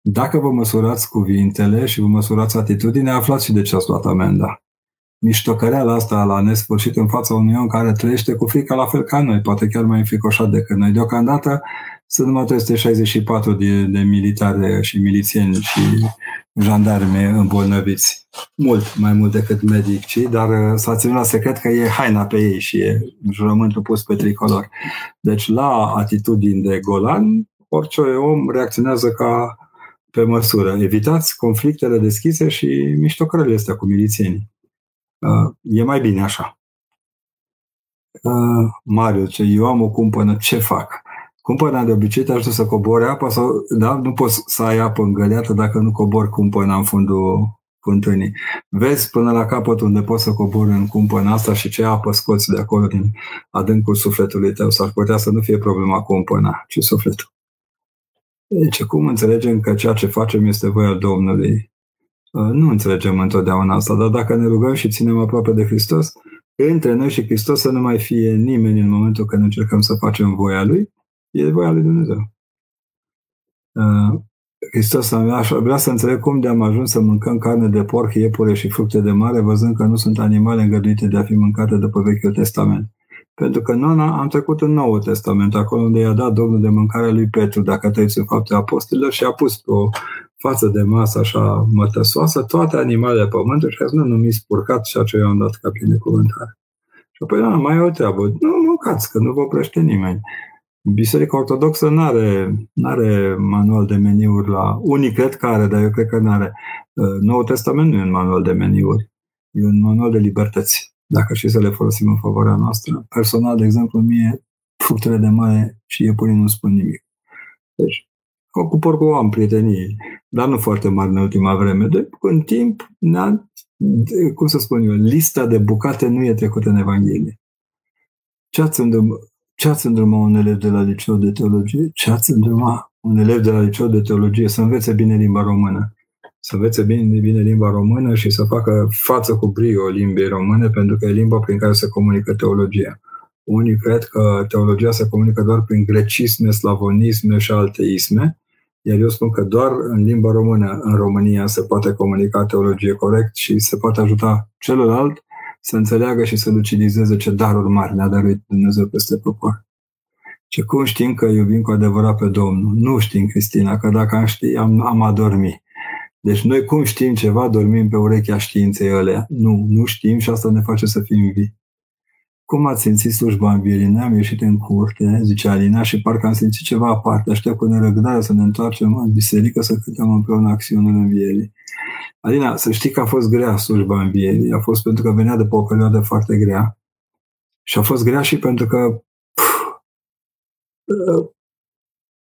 Dacă vă măsurați cuvintele și vă măsurați atitudinea, aflați și de ce ați luat amenda. Miștocăreala asta la nesfârșit în fața unui om care trăiește cu frică la fel ca noi, poate chiar mai înfricoșat decât noi. Deocamdată sunt numai 364 de militari și milițieni și jandarmi îmbolnăviți. Mult mai mult decât medicii, dar s-a ținut la secret că e haina pe ei și e jurământul pus pe tricolor. Deci la atitudini de golan, orice om reacționează ca pe măsură. Evitați conflictele deschise și miștocările astea cu milițienii. E mai bine așa. Mario, eu am o cumpănă, ce fac? Cumpăna de obicei te ajută să cobori apa sau, da? Nu poți să ai apă îngăleată dacă nu cobori cumpăna în fundul fântânii. Vezi până la capăt unde poți să cobori în cumpăna asta și ce apă scoți de acolo din adâncul sufletului tău. S-ar putea să nu fie problema cumpăna, ci sufletul. Deci cum înțelegem că ceea ce facem este voia Domnului? Nu înțelegem întotdeauna asta, dar dacă ne rugăm și ținem aproape de Hristos, între noi și Hristos să nu mai fie nimeni în momentul când încercăm să facem voia Lui, e voia lui Dumnezeu. Hristos vrea să înțeleg cum de-am ajuns să mâncăm carne de porc, iepure și fructe de mare, văzând că nu sunt animale îngăduite de a fi mâncate după Vechiul Testament. Pentru că am trecut în Noul Testament, acolo unde i-a dat Domnul de mâncare lui Petru, dacă trăiți în Faptele Apostolilor, și a pus pe o față de masă așa mătăsoasă toate animalele pământului și a zis, nu mi-s purcat ceea ce eu am dat ca binecuvântare. Și apoi, mai e o treabă, nu mâncați, că nu vă oprește nimeni. Biserica Ortodoxă n-are manual de meniuri la... Unii cred că are, dar eu cred că n-are. Noul Testament nu e un manual de meniuri. E un manual de libertăți, dacă și să le folosim în favoarea noastră. Personal, de exemplu, mie fructele de mare și iepurii nu spun nimic. Deci, cu porcul am prietenii, dar nu foarte mari în ultima vreme. De în timp, cum să spun eu, lista de bucate nu e trecută în Evanghelie. Ce ați îndruma un elev de la liceu de teologie? Ce ați îndruma un elev de la liceu de teologie? Să învețe bine limba română. Să învețe bine limba română și să facă față cu brio limbii române, pentru că e limba prin care se comunică teologia. Unii cred că teologia se comunică doar prin grecisme, slavonisme și alteisme, iar eu spun că doar în limba română, în România, se poate comunica teologie corect și se poate ajuta celălalt să înțeleagă și să lucidizeze ce daruri mari ne-a dăruit Dumnezeu peste popor. Ce cum știm că iubim cu adevărat pe Domnul? Nu știm, Cristina, că dacă am ști, am adormit. Deci noi cum știm ceva, dormim pe urechea științei alea. Nu știm și asta ne face să fim vii. Cum ați simțit slujba învierii? Am ieșit în curte, zice Alina, și parcă am simțit ceva aparte. Aștept cu nerăbdare să ne întoarcem în biserică să cântăm împreună acțiunile învierii. Alina, să știi că a fost grea slujba învierii. A fost pentru că venea după o perioadă foarte grea. Și a fost grea și pentru că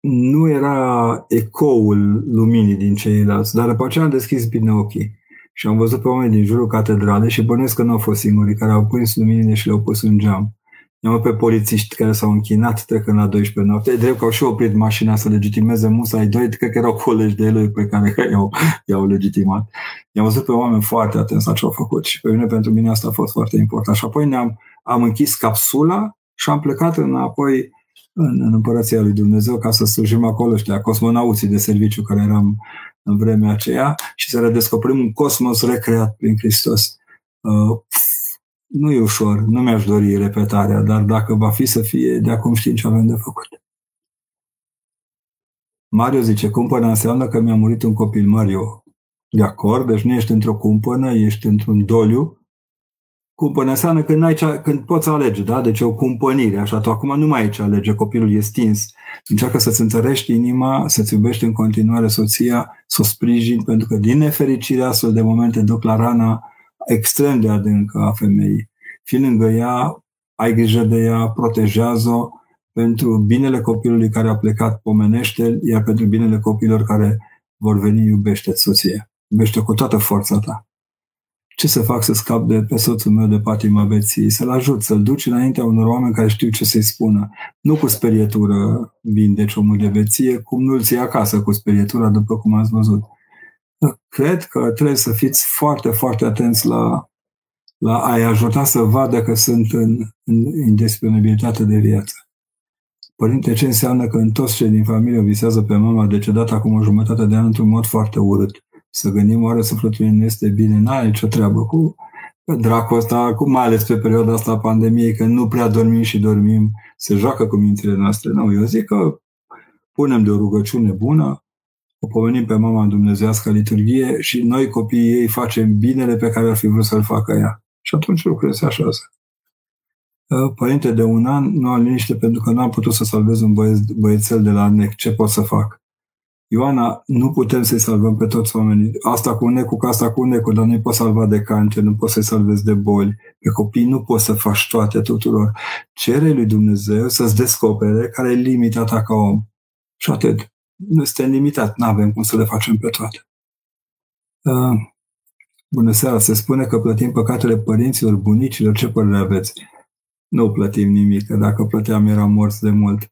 nu era ecoul luminii din ceilalți. Dar după aceea am deschis bine ochii. Și am văzut pe oameni din jurul catedralei și bănuiesc că nu au fost singurii care au prins luminile și le-au pus în geam. Am pe polițiști care s-au închinat trecând la 12 noapte. E drept că au și oprit mașina să legitimeze musai doi, cred că erau colegi de elui pe care i-au legitimat. I-am văzut pe oameni foarte atenți la ce au făcut și pentru mine asta a fost foarte important. Și apoi am închis capsula și am plecat înapoi în Împărăția lui Dumnezeu ca să slujim acolo, cosmonauții de serviciu care eram în vremea aceea și să redescoperim un cosmos recreat prin Hristos. Nu e ușor, nu mi-aș dori repetarea, dar dacă va fi să fie, de acum știm ce avem de făcut. Mario zice, cumpăna înseamnă că mi-a murit un copil, Mario. De acord, deci nu ești într-o cumpănă, ești într-un doliu. Cumpănă înseamnă că când poți alege, da? Deci e o cumpănire, așa, tu acum nu mai ai ce alege, copilul e stins. Încearcă să-ți întărești inima, să-ți iubești în continuare soția, să o sprijini, pentru că din nefericire astfel de momente duc la rana extrem de adâncă a femeii. Fii lângă ea, ai grijă de ea, protejează-o pentru binele copilului care a plecat, pomenește-l, iar pentru binele copiilor care vor veni, iubește-ți soție. Iubește-o cu toată forța ta. Ce să fac să scap de pe soțul meu de patima beției? Să-l ajut, să-l duci înaintea unor oameni care știu ce să-i spună. Nu cu sperietură vindeci omul de beție, cum nu-l ții acasă cu sperietura, după cum ați văzut. Cred că trebuie să fiți foarte, foarte atenți la a-i ajuta să vadă că sunt în indisponibilitate de viață. Părinte, ce înseamnă că în toți cei din familie visează pe mama decedată acum o jumătate de an într-un mod foarte urât? Să gândim, oare sufletul ei nu este bine? N-are nicio treabă cu dracul ăsta, mai ales pe perioada asta a pandemiei, că nu prea dormim și dormim, se joacă cu mințile noastre. Nu, eu zic că punem de o rugăciune bună, o pomenim pe mama în dumnezeiască liturghie și noi copiii ei facem binele pe care ar fi vrut să-l facă ea. Și atunci lucrurile se așează. Părinte, de un an nu am liniște pentru că nu am putut să salvez un băiețel de la NEC. Ce pot să fac? Ioana, nu putem să-i salvăm pe toți oamenii. Asta cu NEC-ul, că asta cu NEC-ul, dar nu-i poți salva de cancer, nu poți să-i salvezi de boli. Pe copii nu poți să faci toate tuturor. Cere lui Dumnezeu să-ți descopere care e limita ta ca om. Și atât. Noi suntem limitați, nu avem cum să le facem pe toate. Bună seara, se spune că plătim păcatele părinților, bunicilor, ce părere aveți? Nu plătim nimic, că dacă plăteam eram morți de mult.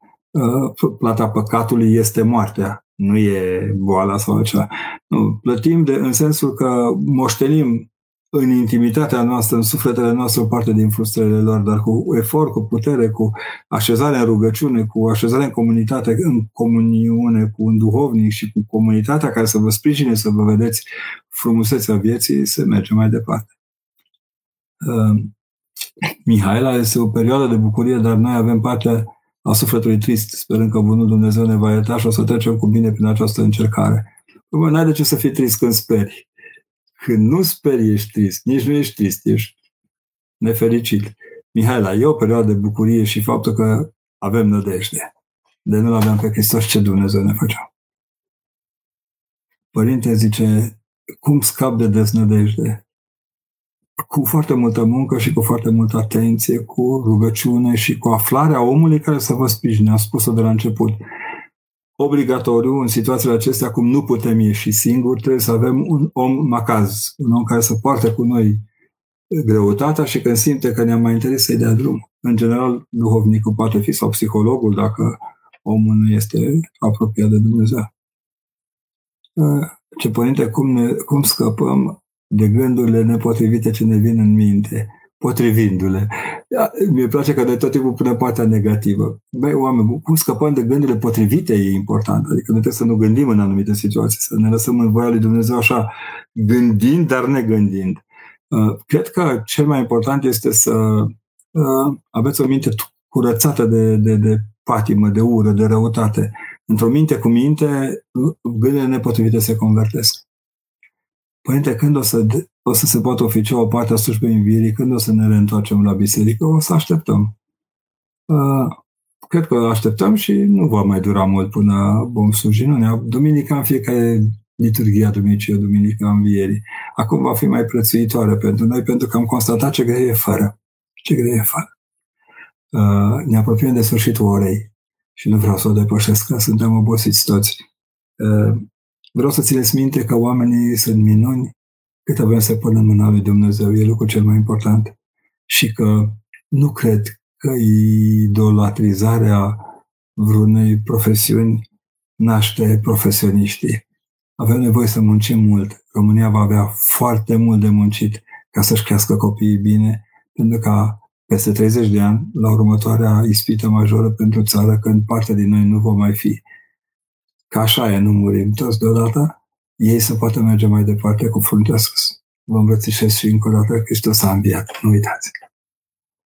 Plata păcatului este moartea, nu e boala sau cea. Nu, plătim în sensul că moștenim în intimitatea noastră, în sufletele noastre, o parte din frustrările lor, dar cu efort, cu putere, cu așezare în rugăciune, cu așezare în comunitate, în comuniune cu un duhovnic și cu comunitatea care să vă sprijine, să vă vedeți frumusețea vieții, se merge mai departe. Mihaela, este o perioadă de bucurie, dar noi avem partea a sufletului trist, sperând că bunul Dumnezeu ne va ierta și o să trecem cu bine prin această încercare. Bă, n-ai de ce să fii trist când speri. Când nu speri, ești trist. Nici nu ești trist, ești nefericit. Mihaela, e o perioadă de bucurie și faptul că avem nădejde. De nu-L aveam pe Hristos, ce Dumnezeu ne făcea. Părinte, zice, cum scap de deznădejde? Cu foarte multă muncă și cu foarte multă atenție, cu rugăciune și cu aflarea omului care să vă sprijine. Am spus-o de la început. Obligatoriu, în situațiile acestea, cum nu putem ieși singuri, trebuie să avem un om macaz, un om care să poartă cu noi greutatea și când simte că ne-am mai interes să-i dea drum. În general, duhovnicul poate fi sau psihologul dacă omul nu este apropiat de Dumnezeu. Ce părinte, cum scăpăm de gândurile nepotrivite ce ne vin în minte, potrivindu-le? Mi-e place că de tot timpul pune partea negativă. Băi, oameni, cum scăpăm de gândurile potrivite e important. Adică noi trebuie să nu gândim în anumite situații, să ne lăsăm în voia lui Dumnezeu așa, gândind, dar negândind. Cred că cel mai important este să aveți o minte curățată de patimă, de ură, de răutate. Într-o minte cu minte, gândurile nepotrivite se convertesc. Părinte, când o să se poată oficia o parte a slujbei învierii, când o să ne reîntoarcem la biserică, o să așteptăm. Cred că așteptăm și nu va mai dura mult până vom sluji. Duminica în fiecare liturghia duminicii, duminica învierii. Acum va fi mai prețuitoare pentru noi, pentru că am constatat ce greu e fără. Ce greu e fără. Ne apropiem de sfârșitul orei și nu vreau să o depășesc, că suntem obosiți toți. Vreau să țineți minte că oamenii sunt minuni cât avem să punem în mâna lui Dumnezeu. E lucrul cel mai important. Și că nu cred că idolatrizarea vreunei profesiuni naște profesioniștii. Avem nevoie să muncim mult. România va avea foarte mult de muncit ca să-și crească copiii bine, pentru că peste 30 de ani, la următoarea ispită majoră pentru țară, când parte din noi nu vom mai fi. Că așa e, nu murim toți deodată, ei să poată merge mai departe cu fruntea sus. Vă îmbrățișez și încă o dată, Hristos a înviat. Nu uitați!